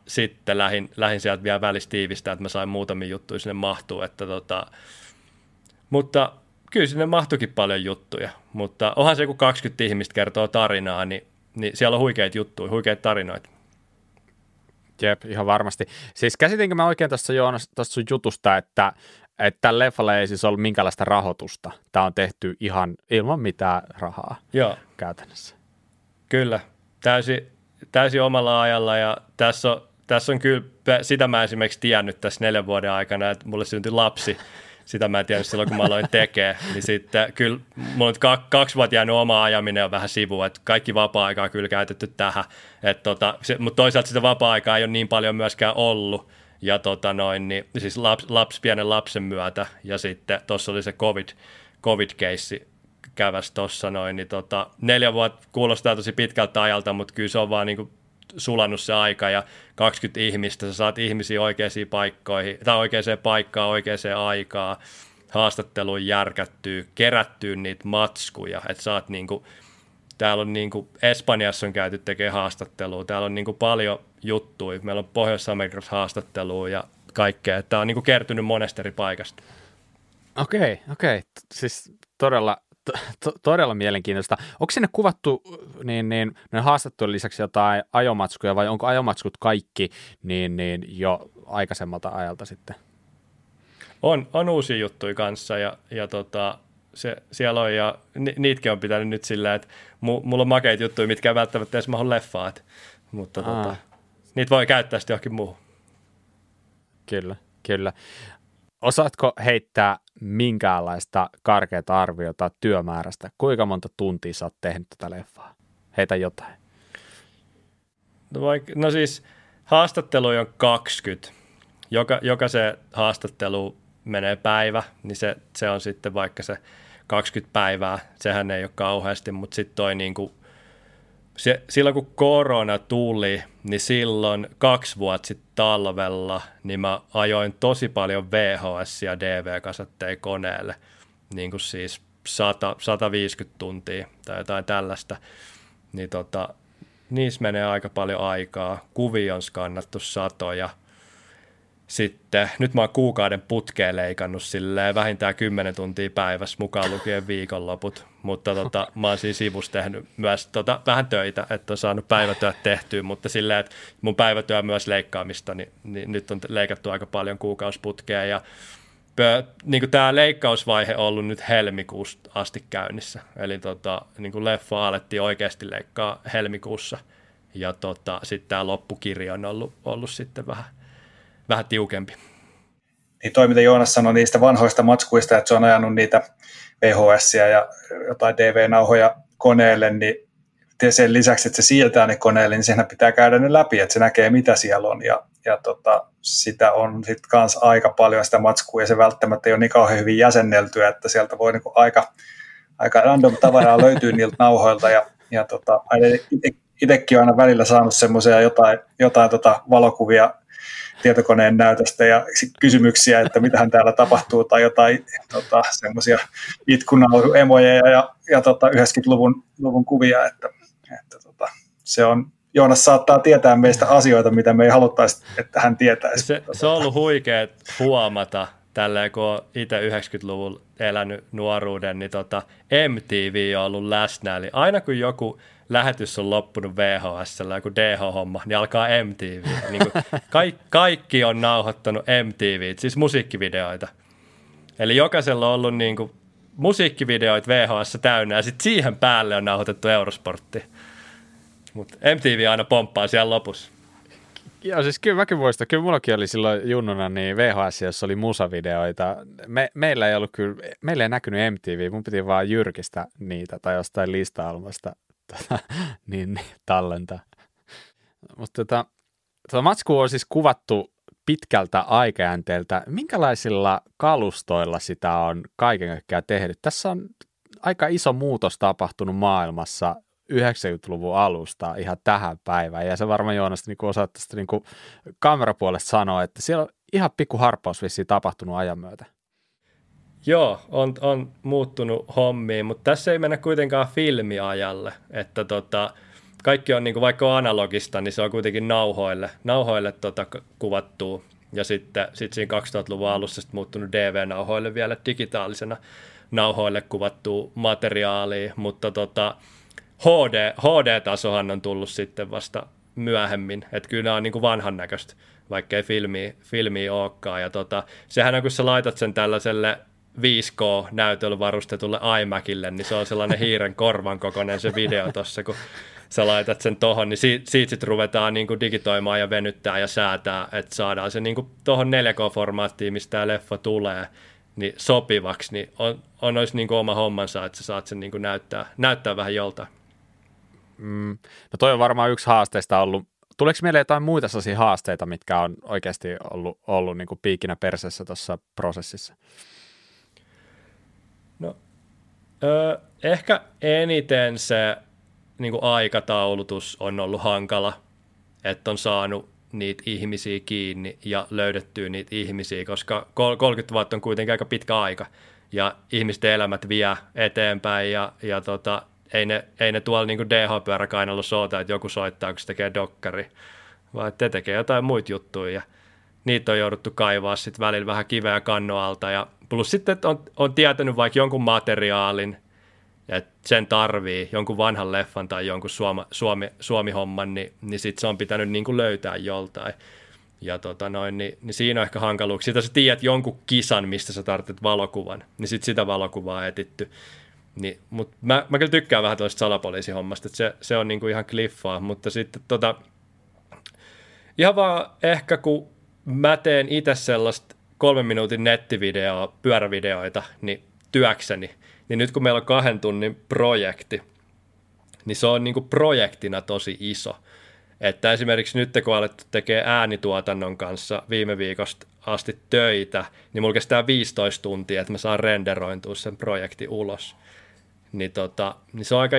sitten lähdin sieltä vielä välissä tiivistää, että mä sain muutamia juttuja sinne mahtuu. Mutta kyllä sinne mahtuikin paljon juttuja, mutta onhan se kun 20 ihmistä kertoo tarinaa, niin siellä on huikeita juttuja, huikeita tarinoita. Jep, ihan varmasti. Siis käsitinkö mä oikein tuossa Joonas tuossa sun jutusta, että tällä leffalla ei siis ollut minkäänlaista rahoitusta. Tämä on tehty ihan ilman mitään rahaa. Joo. Käytännössä. Kyllä. Täysin omalla ajalla ja tässä on kyllä, sitä mä esimerkiksi tiennyt tässä 4 vuoden aikana, että mulle syntyi lapsi, sitä mä en tiennyt silloin, kun mä aloin tekemään, niin sitten kyllä mulla on 2 vuotta jäänyt oma ajaminen on vähän sivuun, että kaikki vapaa-aikaa on kyllä käytetty tähän, mutta toisaalta sitä vapaa-aikaa ei ole niin paljon myöskään ollut ja niin siis pienen lapsen myötä ja sitten tuossa oli se covid-keissi, käväs tuossa noin, niin 4 vuotta kuulostaa tosi pitkältä ajalta, mutta kyllä se on vaan niin kuin sulannut se aika ja 20 ihmistä, sä saat ihmisiä oikeisiin paikkoihin, tai oikeaan paikkaan, oikeaan aikaan, haastatteluun järkättyy, kerättyy niitä matskuja, että saat niin kuin, täällä on niin kuin, Espanjassa on käyty tekemään haastattelua, täällä on niin kuin paljon juttuja, meillä on Pohjois-Amerikassa haastattelua ja kaikkea, että tää on niin kuin kertynyt monesta eri paikasta. Okei, siis todella mielenkiintoista. Onko sinne kuvattu ne haastattelun lisäksi jotain ajomatskuja vai onko ajomatskut kaikki niin jo aikaisemmalta ajalta sitten? On uusia juttuja kanssa ja siellä on ja niitäkin on pitänyt nyt sillä, että mulla on makeita juttuja, mitkä ei välttämättä edes mahdollista leffaa, mutta niitä voi käyttää sitten johonkin muuhun. Kyllä. Osaatko heittää minkäänlaista karkeata arviota työmäärästä? Kuinka monta tuntia sä oot tehnyt tätä leffaa? Heitä jotain. No siis haastatteluja on 20. Joka se haastattelu menee päivä, niin se on sitten vaikka se 20 päivää. Sehän ei ole kauheasti, mutta sitten toi niinku, silloin kun korona tuli, niin silloin 2 vuotta sitten talvella, niin mä ajoin tosi paljon VHS- ja DV-kasatteja koneelle, niin kuin siis 150 tuntia tai jotain tällaista, niin niissä menee aika paljon aikaa, kuvia on skannattu satoja, sitten nyt mä oon kuukauden putkeen leikannut silleen vähintään 10 tuntia päivässä mukaan lukien viikonloput, mutta mä oon siinä sivussa tehnyt myös vähän töitä, että on saanut päivätyöt tehtyä, mutta silleen, että mun päivätyö on myös leikkaamista, niin nyt on leikattu aika paljon kuukausputkeen ja niin tämä leikkausvaihe on ollut nyt helmikuusta asti käynnissä, eli niin leffa alettiin oikeasti leikkaa helmikuussa ja sitten tämä loppukirja on ollut sitten vähän tiukempi. Niin toi, mitä Joonas sanoi niistä vanhoista matskuista, että se on ajanut niitä VHS-ia ja jotain DV-nauhoja koneelle, niin sen lisäksi, että se siirtää ne koneelle, niin sehän pitää käydä ne läpi, että se näkee, mitä siellä on. Ja sitä on sitten kanssa aika paljon sitä matskua, ja se välttämättä ei ole niin kauhean hyvin jäsenneltyä, että sieltä voi niinku aika random tavaraa löytyy niiltä nauhoilta, ja itsekin on aina välillä saanut semmoisia jotain valokuvia tietokoneen näytöstä ja kysymyksiä, että mitähän täällä tapahtuu tai jotain semmoisia itkunauruemojeja ja 90-luvun kuvia, että se on. Joonas saattaa tietää meistä asioita, mitä me ei haluttaisi, että hän tietäisi. Se on ollut huikea huomata, tälleen kun olen itse 90-luvulla elänyt nuoruuden, niin MTV on ollut läsnä. Eli aina kun joku lähetys on loppunut VHS:llä, joku DH-homma, niin alkaa MTV. Niin kaikki on nauhoittanut MTV, siis musiikkivideoita. Eli jokaisella on ollut niin kuin musiikkivideoita VHS täynnä ja sitten siihen päälle on nauhoitettu Eurosporttia. Mutta MTV aina pomppaa siellä lopussa. Joo, siis kyllä mäkin muistan. Kyllä mullakin oli silloin junnuna niin VHS, jossa oli musavideoita. Meillä ei näkynyt MTV, mun piti vaan jyrkistä niitä tai jostain lista-almasta tallentaa. Mutta matskua on siis kuvattu pitkältä aikajänteeltä. Minkälaisilla kalustoilla sitä on kaiken kaikkiaan tehnyt? Tässä on aika iso muutos tapahtunut maailmassa 90-luvun alusta ihan tähän päivään, ja se varmaan Joonas niin osaat tästä niin kamerapuolesta sanoa, että siellä on ihan pikku harppaus vissiin tapahtunut ajan myötä. Joo, on muuttunut hommiin, mutta tässä ei mennä kuitenkaan filmiajalle, että kaikki on, niin kuin, vaikka on analogista, niin se on kuitenkin nauhoille kuvattua, ja sitten siinä 2000-luvun alussa sitten muuttunut DV-nauhoille vielä digitaalisena nauhoille kuvattua materiaalia, mutta HD-tasohan on tullut sitten vasta myöhemmin, että kyllä nämä on niin kuin vanhan näköistä, vaikkei filmiä olekaan. Ja sehän on, kun sä laitat sen tällaiselle 5K-näytöllä varustetulle iMacille, niin se on sellainen hiiren korvan kokoinen se video tuossa, kun sä laitat sen tohon, niin siitä sitten ruvetaan niin kuin digitoimaan ja venyttää ja säätää, että saadaan se niin kuin tohon 4K-formaattiin, mistä tämä leffa tulee, niin sopivaksi, niin on olisi niin kuin oma hommansa, että sä saat sen niin kuin näyttää vähän joltain. No toi on varmaan yksi haasteista ollut. Tuleeko meille jotain muita sellaisia haasteita, mitkä on oikeasti ollut niin kuin piikinä perseessä tuossa prosessissa? No, ehkä eniten se niin kuin aikataulutus on ollut hankala, että on saanut niitä ihmisiä kiinni ja löydettyä niitä ihmisiä, koska 30 vuotta on kuitenkin aika pitkä aika ja ihmisten elämät vie eteenpäin ja ei ne tuolla niin kuin DH-pyöräkainalla soita, että joku soittaa, kun se tekee dokkari, vaan että tekee jotain muita juttuja ja niitä on jouduttu kaivaa sitten välillä vähän kiveä kannoalta ja plus sitten, että on tietänyt vaikka jonkun materiaalin, että sen tarvii jonkun vanhan leffan tai jonkun Suomi-homman, niin sitten se on pitänyt niin kuin löytää joltain. Ja niin siinä on ehkä hankaluuksia. Sitä sä tiedät jonkun kisan, mistä sä tarvitset valokuvan, niin sitten sitä valokuvaa on etitty. Niin, mutta mä kyllä tykkään vähän tuosta salapoliisihommasta, että se on niin kuin ihan kliffaa, mutta sitten ihan vaan ehkä kun mä teen itse sellaista 3 minuutin nettivideoa, pyörävideoita, niin työkseni, niin nyt kun meillä on 2 tunnin projekti, niin se on niin kuin projektina tosi iso. Että esimerkiksi nyt kun alettu tekemään äänituotannon kanssa viime viikosta asti töitä, niin mulla kestää 15 tuntia, että mä saan renderointua sen projekti ulos. Niin, niin se on aika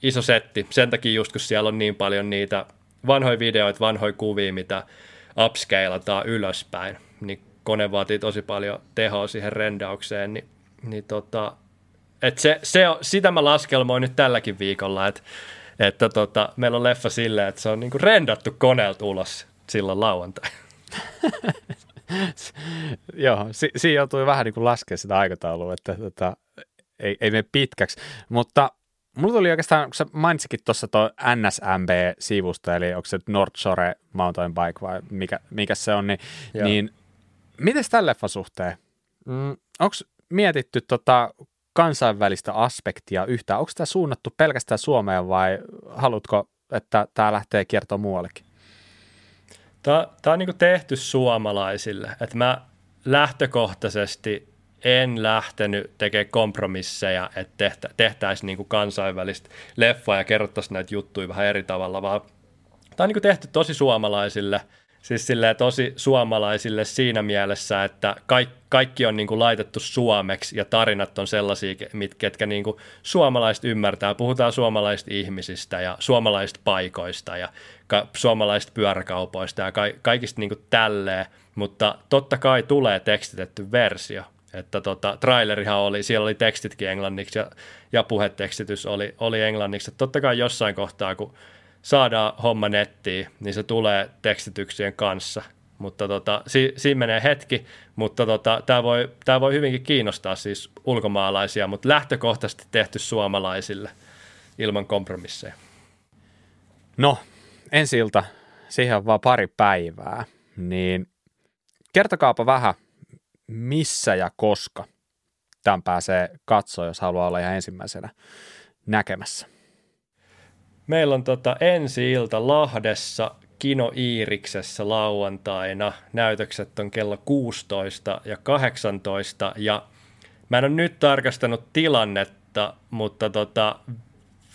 iso setti. Sen takia just kun siellä on niin paljon niitä vanhoja videoita, vanhoja kuvia, mitä upscalataan ylöspäin, niin kone vaatii tosi paljon tehoa siihen rendaukseen, niin että sitä mä laskelmoin nyt tälläkin viikolla, että meillä on leffa silleen, että se on niinku rendattu koneelta ulos silloin lauantai. Joo, siinä joutui vähän niin kuin laskemaan sitä aikataulua, että ei mene pitkäksi. Mutta mulla tuli oikeastaan, kun sä mainitsikin tuossa tuo NSMB-sivusto, eli onko se North Shore Mountain Bike vai mikä se on, niin miten tämän leffan suhteen? Onko mietitty kansainvälistä aspektia yhtään? Onko tämä suunnattu pelkästään Suomeen vai haluatko, että tämä lähtee kiertoon muuallekin? Tämä on niin tehty suomalaisille. Et mä lähtökohtaisesti en lähtenyt tekemään kompromisseja, että tehtäisiin niin kansainvälistä leffaa ja kerrottaisiin näitä juttuja vähän eri tavalla, vaan tämä on niin tehty tosi suomalaisille. Siis silleen tosi suomalaisille siinä mielessä, että kaikki on niin kuin laitettu suomeksi ja tarinat on sellaisia, ketkä niin kuin suomalaiset ymmärtää. Puhutaan suomalaisista ihmisistä ja suomalaisista paikoista ja suomalaisista pyöräkaupoista ja kaikista niin kuin tälleen, mutta totta kai tulee tekstitetty versio. Että trailerihan oli, siellä oli tekstitkin englanniksi ja puhetekstitys oli englanniksi. Että totta kai jossain kohtaa, kun saadaan homma nettiin, niin se tulee tekstityksien kanssa, mutta siinä menee hetki, mutta tämä voi hyvinkin kiinnostaa siis ulkomaalaisia, mutta lähtökohtaisesti tehty suomalaisille ilman kompromisseja. No, ensi ilta, siihen on vaan pari päivää, niin kertokaapa vähän, missä ja koska tämän pääsee katsoa, jos haluaa olla ihan ensimmäisenä näkemässä. Meillä on ensi ilta Lahdessa Kino Iiriksessä lauantaina. Näytökset on kello 16 ja 18. Ja mä en ole nyt tarkastanut tilannetta, mutta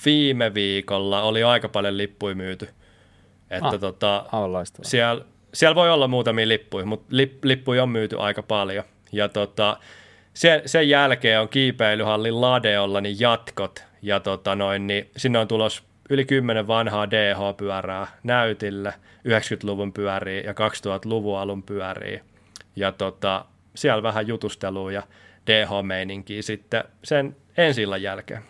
viime viikolla oli aika paljon lippuja myyty. Että siellä voi olla muutamia lippuja, mutta lippuja on myyty aika paljon. Ja sen jälkeen on kiipeilyhallin Ladeolla niin jatkot. Ja niin sinne on tulossa yli 10 vanhaa DH-pyörää näytille, 90-luvun pyöriä ja 2000-luvun alun pyöriä. Ja siellä vähän jutustelua ja DH-meininkiä sitten sen ensi illan jälkeen.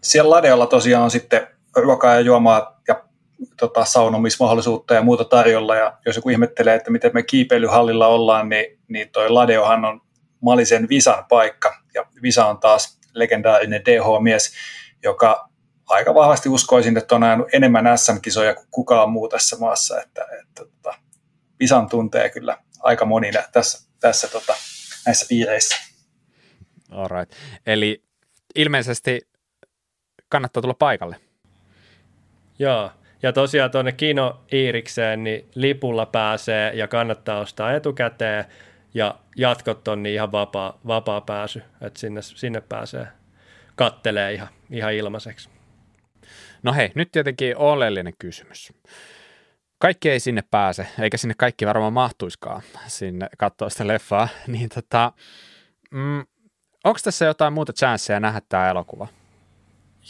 Siellä Ladeolla tosiaan on sitten ruokaa ja juomaa ja saunomismahdollisuutta ja muuta tarjolla. Ja jos joku ihmettelee, että miten me kiipeilyhallilla ollaan, niin toi Ladeohan on Malisen Visan paikka. Ja Visa on taas legendaarinen DH-mies, joka aika vahvasti uskoisin, että on ajanut enemmän SM-kisoja kuin kukaan muu tässä maassa, että Visan tuntee kyllä aika moni tässä näissä piireissä. All right. Eli ilmeisesti kannattaa tulla paikalle. Joo, ja tosiaan tuonne Kino Iirikseen niin lipulla pääsee ja kannattaa ostaa etukäteen ja jatkot on niin ihan vapaa pääsy, että sinne pääsee kattelee ihan ilmaiseksi. No hei, nyt tietenkin oleellinen kysymys. Kaikki ei sinne pääse, eikä sinne kaikki varmaan mahtuiskaan sinne katsoa sitä leffaa. Niin onko tässä jotain muuta chanceja nähdä tämä elokuva?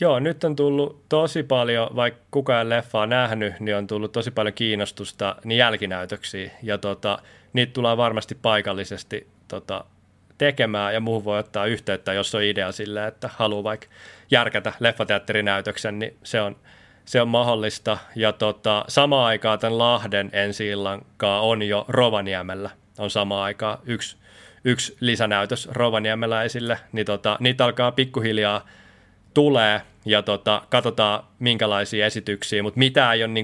Joo, nyt on tullut tosi paljon, vaikka kukaan leffaa nähnyt, niin on tullut tosi paljon kiinnostusta niin jälkinäytöksiä. Ja niitä tullaan varmasti paikallisesti tekemään ja muuhun voi ottaa yhteyttä, jos on idea sillä, että haluaa vaikka järkätä leffateatterinäytöksen, niin se on mahdollista. Ja samaan aikaan tämän Lahden ensi-illankaan on jo Rovaniemellä, on samaan aikaan yksi lisänäytös rovaniemeläisille, niin niitä alkaa pikkuhiljaa tulee ja katsotaan minkälaisia esityksiä, mutta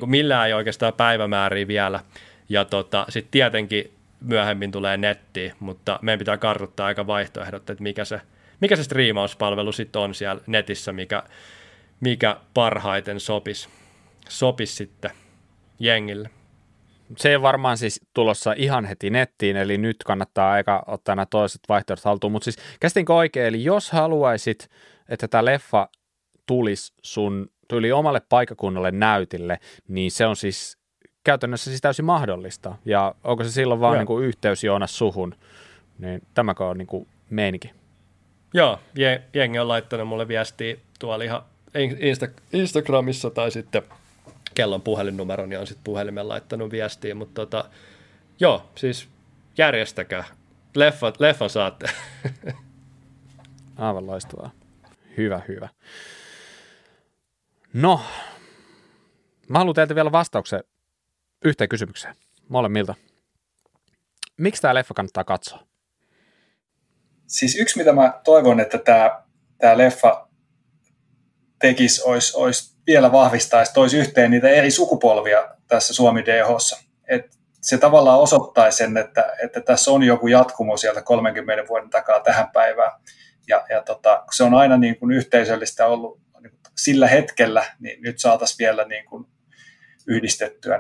millään ei oikeastaan päivämääriä vielä. Ja sitten tietenkin myöhemmin tulee nettiin, mutta meidän pitää kartoittaa aika vaihtoehdot, että mikä se striimauspalvelu sitten on siellä netissä, mikä parhaiten sopisi sitten jengille. Se ei varmaan siis tulossa ihan heti nettiin, eli nyt kannattaa eka ottaa nämä toiset vaihtoehdot haltuun, mutta siis käsitinkö oikein, eli jos haluaisit, että tämä leffa tulisi sun omalle paikkakunnalle näytille, niin se on siis käytännössä siis täysin mahdollista, ja onko se silloin vaan niin kuin yhteys Joonas suhun, niin tämäkö on niin kuin meininki? Joo, jengi on laittanut mulle viestiä tuolla ihan Instagramissa tai sitten kellon puhelinnumero, niin on sitten puhelimen laittanut viestiä, mutta joo, siis järjestäkää, leffan saatte. Aivan loistavaa, hyvä. No, mä haluan teiltä vielä vastauksen yhteen kysymykseen, molemmilta. Miksi tämä leffa kannattaa katsoa? Siis yksi, mitä mä toivon, että tämä leffa tekisi, olisi vielä vahvistaisi, toisi yhteen niitä eri sukupolvia tässä Suomi DH:ssa. Et se tavallaan osoittaisi sen, että tässä on joku jatkumo sieltä 30 vuoden takaa tähän päivään. Ja se on aina niin kuin yhteisöllistä ollut niin kuin sillä hetkellä, niin nyt saataisiin vielä niin kuin yhdistettyä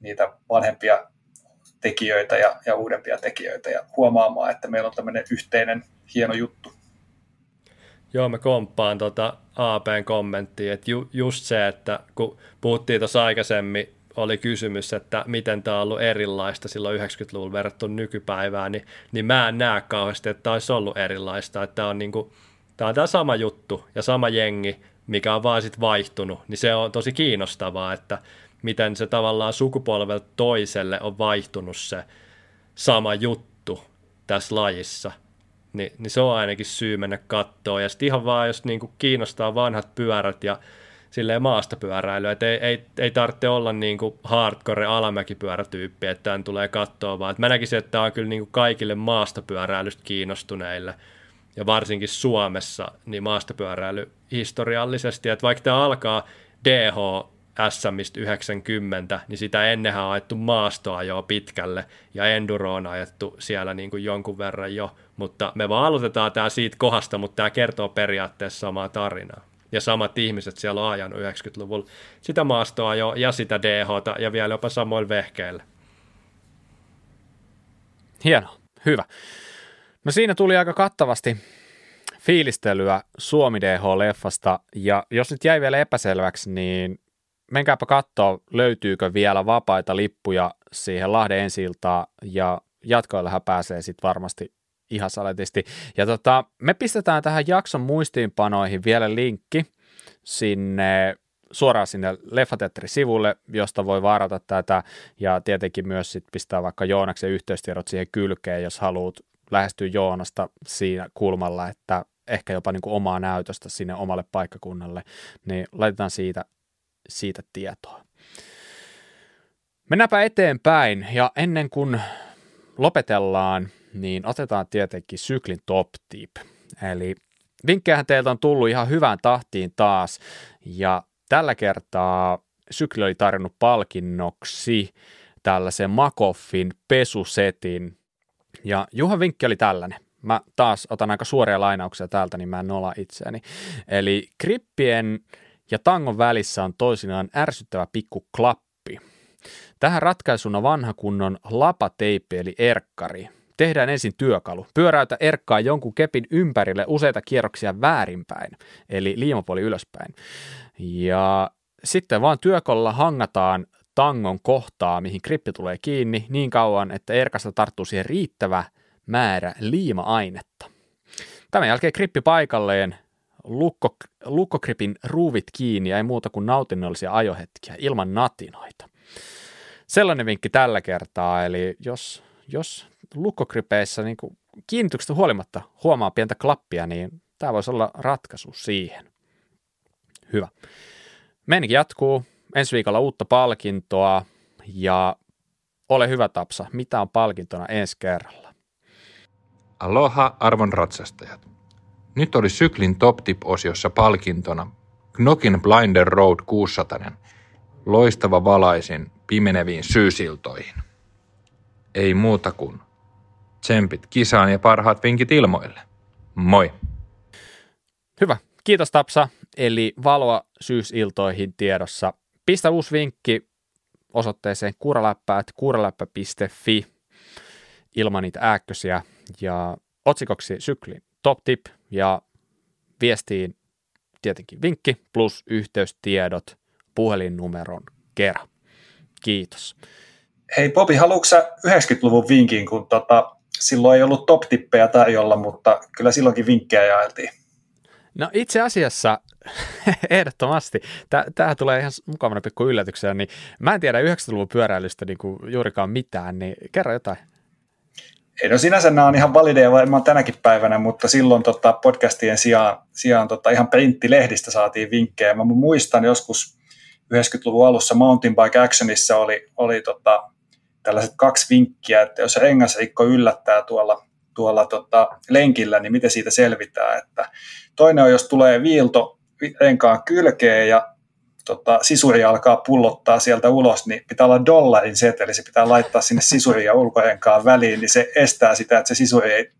niitä vanhempia tekijöitä ja uudempia tekijöitä ja huomaamaan, että meillä on tämmöinen yhteinen hieno juttu. Joo, mä komppaan AP:n kommenttiin, että just se, että kun puhuttiin tuossa aikaisemmin oli kysymys, että miten tämä on ollut erilaista silloin 90-luvulla verrattuna nykypäivään, niin mä en näe kauheasti, että tämä olisi ollut erilaista. Että on niinku, tämä on tämä sama juttu ja sama jengi, mikä on vaan sitten vaihtunut, niin se on tosi kiinnostavaa, että miten se tavallaan sukupolvelta toiselle on vaihtunut se sama juttu tässä lajissa. Niin se on ainakin syy mennä kattoon. Ja sitten ihan vaan, jos niinku kiinnostaa vanhat pyörät ja silleen maastapyöräily, että ei tarvitse olla niinku hardcore alamäkipyörätyyppi, että tämän tulee kattoa, vaan mä näkisin, että tämä on kyllä niinku kaikille maastapyöräilystä kiinnostuneille. Ja varsinkin Suomessa niin maastapyöräily historiallisesti, että vaikka tämä alkaa DHS:stä 90, niin sitä ennenhän on ajettu maastoajoa pitkälle ja enduro on ajettu siellä niin kuin jonkun verran jo, mutta me vaan aloitetaan tämä siitä kohdasta, mutta tämä kertoo periaatteessa samaa tarinaa. Ja samat ihmiset siellä on ajanut 90-luvulla sitä maastoajoa ja sitä DH:ta ja vielä jopa samoilla vehkeillä. Hienoa, hyvä. No siinä tuli aika kattavasti fiilistelyä Suomi DH-leffasta, ja jos nyt jäi vielä epäselväksi, niin menkääpä katsoa, löytyykö vielä vapaita lippuja siihen Lahden ensi-iltaan, ja jatkoillahan pääsee sitten varmasti ihan saletisti. Ja me pistetään tähän jakson muistiinpanoihin vielä linkki suoraan sinne Leffateatteri-sivulle, josta voi varata tätä, ja tietenkin myös sitten pistää vaikka Joonaksen yhteystiedot siihen kylkeen, jos haluat lähestyy Joonasta siinä kulmalla, että ehkä jopa niin kuin omaa näytöstä sinne omalle paikkakunnalle, niin laitetaan siitä tietoa. Mennäänpä eteenpäin, ja ennen kuin lopetellaan, niin otetaan tietenkin syklin top tip. Eli vinkkejähän teiltä on tullut ihan hyvään tahtiin taas, ja tällä kertaa sykli oli tarjonnut palkinnoksi tällaisen Makoffin pesusetin. Ja Juhan vinkki oli tällainen. Mä taas otan aika suoria lainauksia täältä, niin mä en nola itseäni. Eli krippien ja tangon välissä on toisinaan ärsyttävä pikku klappi. Tähän ratkaisuna vanha kunnon lapateippi eli erkkari. Tehdään ensin työkalu. Pyöräytä erkkaa jonkun kepin ympärille useita kierroksia väärinpäin, eli liimapuoli ylöspäin. Ja sitten vaan työkalulla hangataan tangon kohtaa, mihin krippi tulee kiinni, niin kauan, että erkasta tarttuu siihen riittävä määrä liima-ainetta. Tämän jälkeen krippi paikalleen, lukkokripin ruuvit kiinni ja ei muuta kuin nautinnollisia ajohetkiä ilman natinoita. Sellainen vinkki tällä kertaa, eli jos lukkokripeissä niin kiinnityksestä huolimatta huomaa pientä klappia, niin tämä voisi olla ratkaisu siihen. Hyvä. Meininki jatkuu. Ensi viikolla uutta palkintoa ja ole hyvä Tapsa, mitä on palkintona ensi kerralla? Aloha arvon ratsastajat. Nyt oli syklin Top Tip-osiossa palkintona Knokin Blinder Road 600, loistava valaisin pimeneviin syysiltoihin. Ei muuta kuin tsempit kisaan ja parhaat vinkit ilmoille. Moi! Hyvä, kiitos Tapsa, eli valoa syysiltoihin tiedossa. Pistä uusi vinkki osoitteeseen kuraläppä.fi ilman niitä ääkkösiä ja otsikoksi sykli top tip ja viestiin tietenkin vinkki plus yhteystiedot puhelinnumeron kerran. Kiitos. Hei Bobi, haluatko sä 90-luvun vinkin, kun silloin ei ollut top tippejä tarjolla, mutta kyllä silloinkin vinkkejä jaeltiin. No itse asiassa ehdottomasti. Tämähän tulee ihan mukavana pikku yllätyksenä, niin mä en tiedä 90-luvun pyöräilystä niin kuin juurikaan mitään, niin kerro jotain. Ei, no sinänsä nämä on ihan valideja varmaan tänäkin päivänä, mutta silloin podcastien sijaan ihan printtilehdistä saatiin vinkkejä. Mä muistan joskus 90-luvun alussa Mountainbike Actionissa oli tällaiset 2 vinkkiä, että jos rengasrikko yllättää tuolla lenkillä, niin miten siitä selvitään. Että toinen on, jos tulee viilto renkaan kylkeen ja sisuri alkaa pullottaa sieltä ulos, niin pitää olla dollarin seteli, se pitää laittaa sinne sisuri ja ulkorenkaan väliin, niin se estää sitä, että se sisuri ei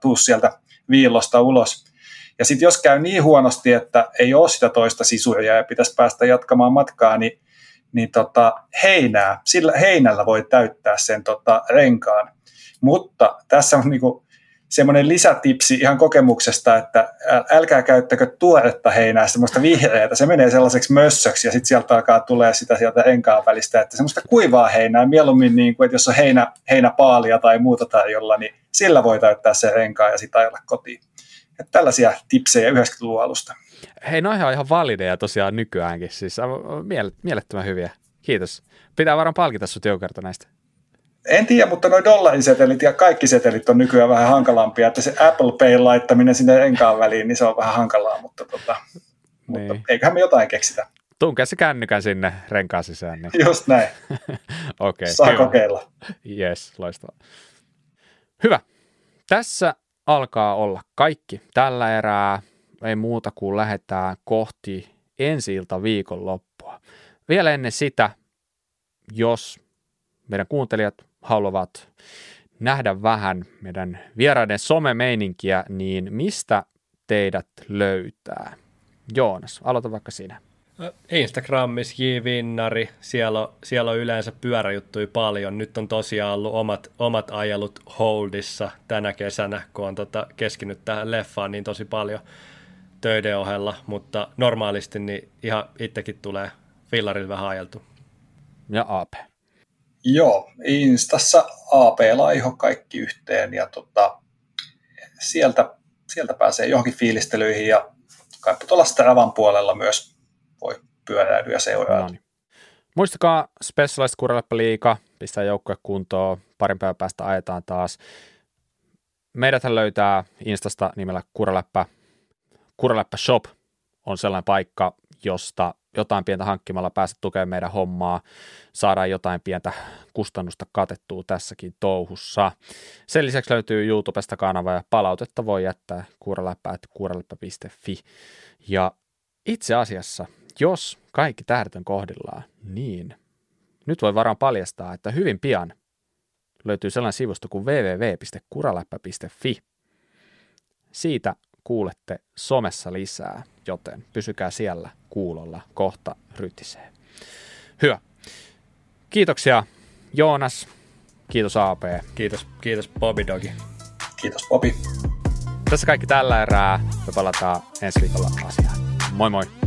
tuu sieltä viillosta ulos. Ja sitten jos käy niin huonosti, että ei ole sitä toista sisuria ja pitäisi päästä jatkamaan matkaa, niin sillä heinällä voi täyttää sen renkaan. Mutta tässä on niin kuin semmoinen lisätipsi ihan kokemuksesta, että älkää käyttäkö tuoretta heinää, semmoista vihreätä, se menee sellaiseksi mössöksi ja sitten sieltä alkaa tulee sitä sieltä enkaa välistä, että semmoista kuivaa heinää, mieluummin niin kuin, että jos on heinäpaalia tai muuta tarjolla, niin sillä voi täyttää se renkaa ja sitten ajalla kotiin. Et tällaisia tipsejä 90-luvun alusta. Hei, noihin on ihan valideja tosiaan nykyäänkin, siis mielettömän hyviä. Kiitos. Pitää varmaan palkita sut joukarta näistä. En tiedä, mutta nuo dollarisetelit ja kaikki setelit on nykyään vähän hankalampia, että se Apple Payn laittaminen sinne renkaan väliin, niin se on vähän hankalaa, mutta eiköhän me jotain keksitä. Tunke se kännykän sinne renkaan sisään. Niin. Just näin. Okay, saa hyvä. Kokeilla. Yes, loistavaa. Hyvä. Tässä alkaa olla kaikki tällä erää. Ei muuta kuin lähdetään kohti ensi ilta viikonloppua. Vielä ennen sitä, jos meidän kuuntelijat haluavat nähdä vähän meidän vieraiden somemeininkiä, niin mistä teidät löytää? Joonas, aloita vaikka sinä. Instagramissa jvinnari, siellä on yleensä pyöräjuttuja paljon. Nyt on tosiaan ollut omat ajelut holdissa tänä kesänä, kun on keskinyt tähän leffaan niin tosi paljon töiden ohella, mutta normaalisti niin ihan itsekin tulee fillarilla vähän ajeltu. Ja AP. Joo, Instassa AP Laiho kaikki yhteen ja sieltä pääsee johonkin fiilistelyihin ja kai tuolla Stravan puolella myös voi pyöräilyä seurailla. No niin. Muistakaa Specialized Kuraleppäliiga, pistää joukkoja kuntoon, parin päivän päästä ajetaan taas. Meidäthän löytää Instasta nimellä Kuraläppä. Kuraläppä Shop on sellainen paikka, josta jotain pientä hankkimalla pääset tukemaan meidän hommaa, saadaan jotain pientä kustannusta katettua tässäkin touhussa. Sen lisäksi löytyy YouTubesta kanava ja palautetta voi jättää kuraläppä.kuraläppä.fi. Ja itse asiassa, jos kaikki tähdet on kohdillaan, niin nyt voi varmaan paljastaa, että hyvin pian löytyy sellainen sivusto kuin www.kuraläppä.fi. Siitä kuulette somessa lisää, joten pysykää siellä kuulolla, kohta rytisee. Hyvä. Kiitoksia Joonas, kiitos AP. Kiitos Bobby Dogi. Kiitos Bobby. Tässä kaikki tällä erää, me palataan ensi viikolla asiaan. Moi moi.